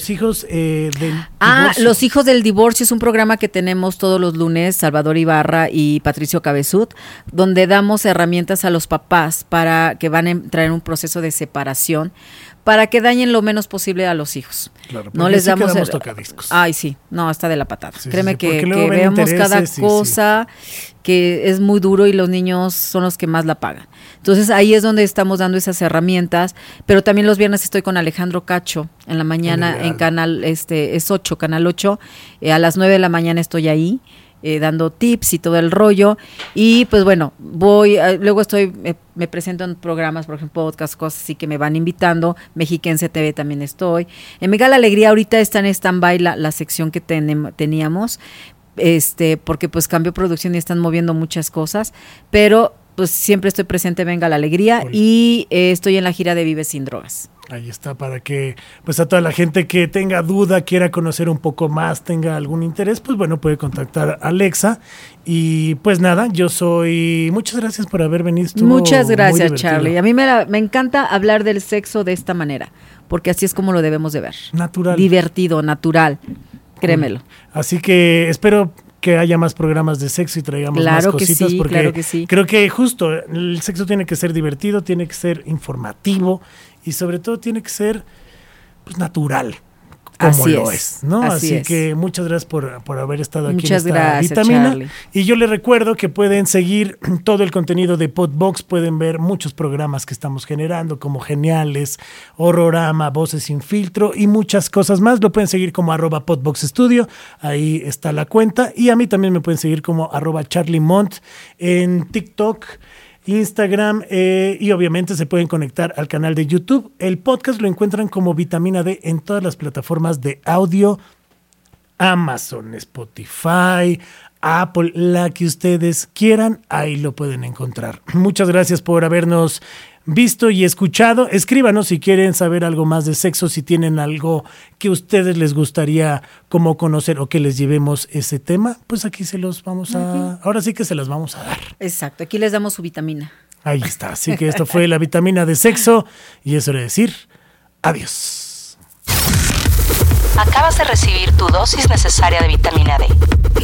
Hijos del Divorcio. Ah, Los Hijos del Divorcio es un programa que tenemos todos los lunes, Salvador Ibarra y Patricio Cabezut, donde damos herramientas a los papás para que van a entrar en un proceso de separación, para que dañen lo menos posible a los hijos. Claro, no les damos tocadiscos. Ay, sí, no, está de la patada. Sí, créeme que veamos cada cosa que es muy duro y los niños son los que más la pagan. Entonces, ahí es donde estamos dando esas herramientas, pero también los viernes estoy con Alejandro Cacho en la mañana en canal Canal 8, a las 9 de la mañana estoy ahí. Dando tips y todo el rollo, y pues bueno, luego me presento en programas, por ejemplo, podcast, cosas así que me van invitando. Mexiquense TV también estoy. En Mega la Alegría ahorita está en stand-by la sección que teníamos, porque pues cambió producción y están moviendo muchas cosas, pero pues siempre estoy presente, Venga la Alegría. Hola. Y estoy en la gira de Vive Sin Drogas. Ahí está, para que pues a toda la gente que tenga duda, quiera conocer un poco más, tenga algún interés, pues bueno, puede contactar a Alexa. Y pues nada, muchas gracias por haber venido. Muchas gracias, Charlie. A mí me encanta hablar del sexo de esta manera, porque así es como lo debemos de ver. Natural. Divertido, natural, créemelo. Así que espero que haya más programas de sexo y traigamos más cositas, porque creo que justo el sexo tiene que ser divertido, tiene que ser informativo y sobre todo tiene que ser pues natural. como lo es, ¿no? Así que muchas gracias por haber estado aquí en esta vitamina. Y yo les recuerdo que pueden seguir todo el contenido de Podbox, pueden ver muchos programas que estamos generando, como Geniales, Horrorama, Voces sin Filtro y muchas cosas más. Lo pueden seguir como @PodboxStudio, ahí está la cuenta. Y a mí también me pueden seguir como @CharlieMontt en TikTok, Instagram, y obviamente se pueden conectar al canal de YouTube. El podcast lo encuentran como Vitamina D en todas las plataformas de audio: Amazon, Spotify, Apple, la que ustedes quieran, ahí lo pueden encontrar. Muchas gracias por habernos visto y escuchado. Escríbanos si quieren saber algo más de sexo, si tienen algo que ustedes les gustaría como conocer o que les llevemos ese tema, pues aquí se los vamos a... Ahora sí que se las vamos a dar. Exacto, aquí les damos su vitamina. Ahí está, así que esto fue la vitamina de sexo y eso era decir adiós. Acabas de recibir tu dosis necesaria de vitamina D.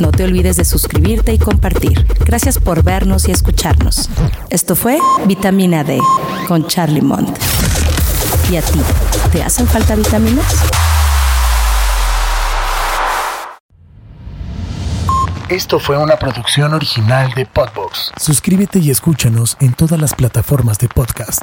No te olvides de suscribirte y compartir. Gracias por vernos y escucharnos. Esto fue Vitamina D con Charlie Montt. ¿Y a ti? ¿Te hacen falta vitaminas? Esto fue una producción original de Podbox. Suscríbete y escúchanos en todas las plataformas de podcast.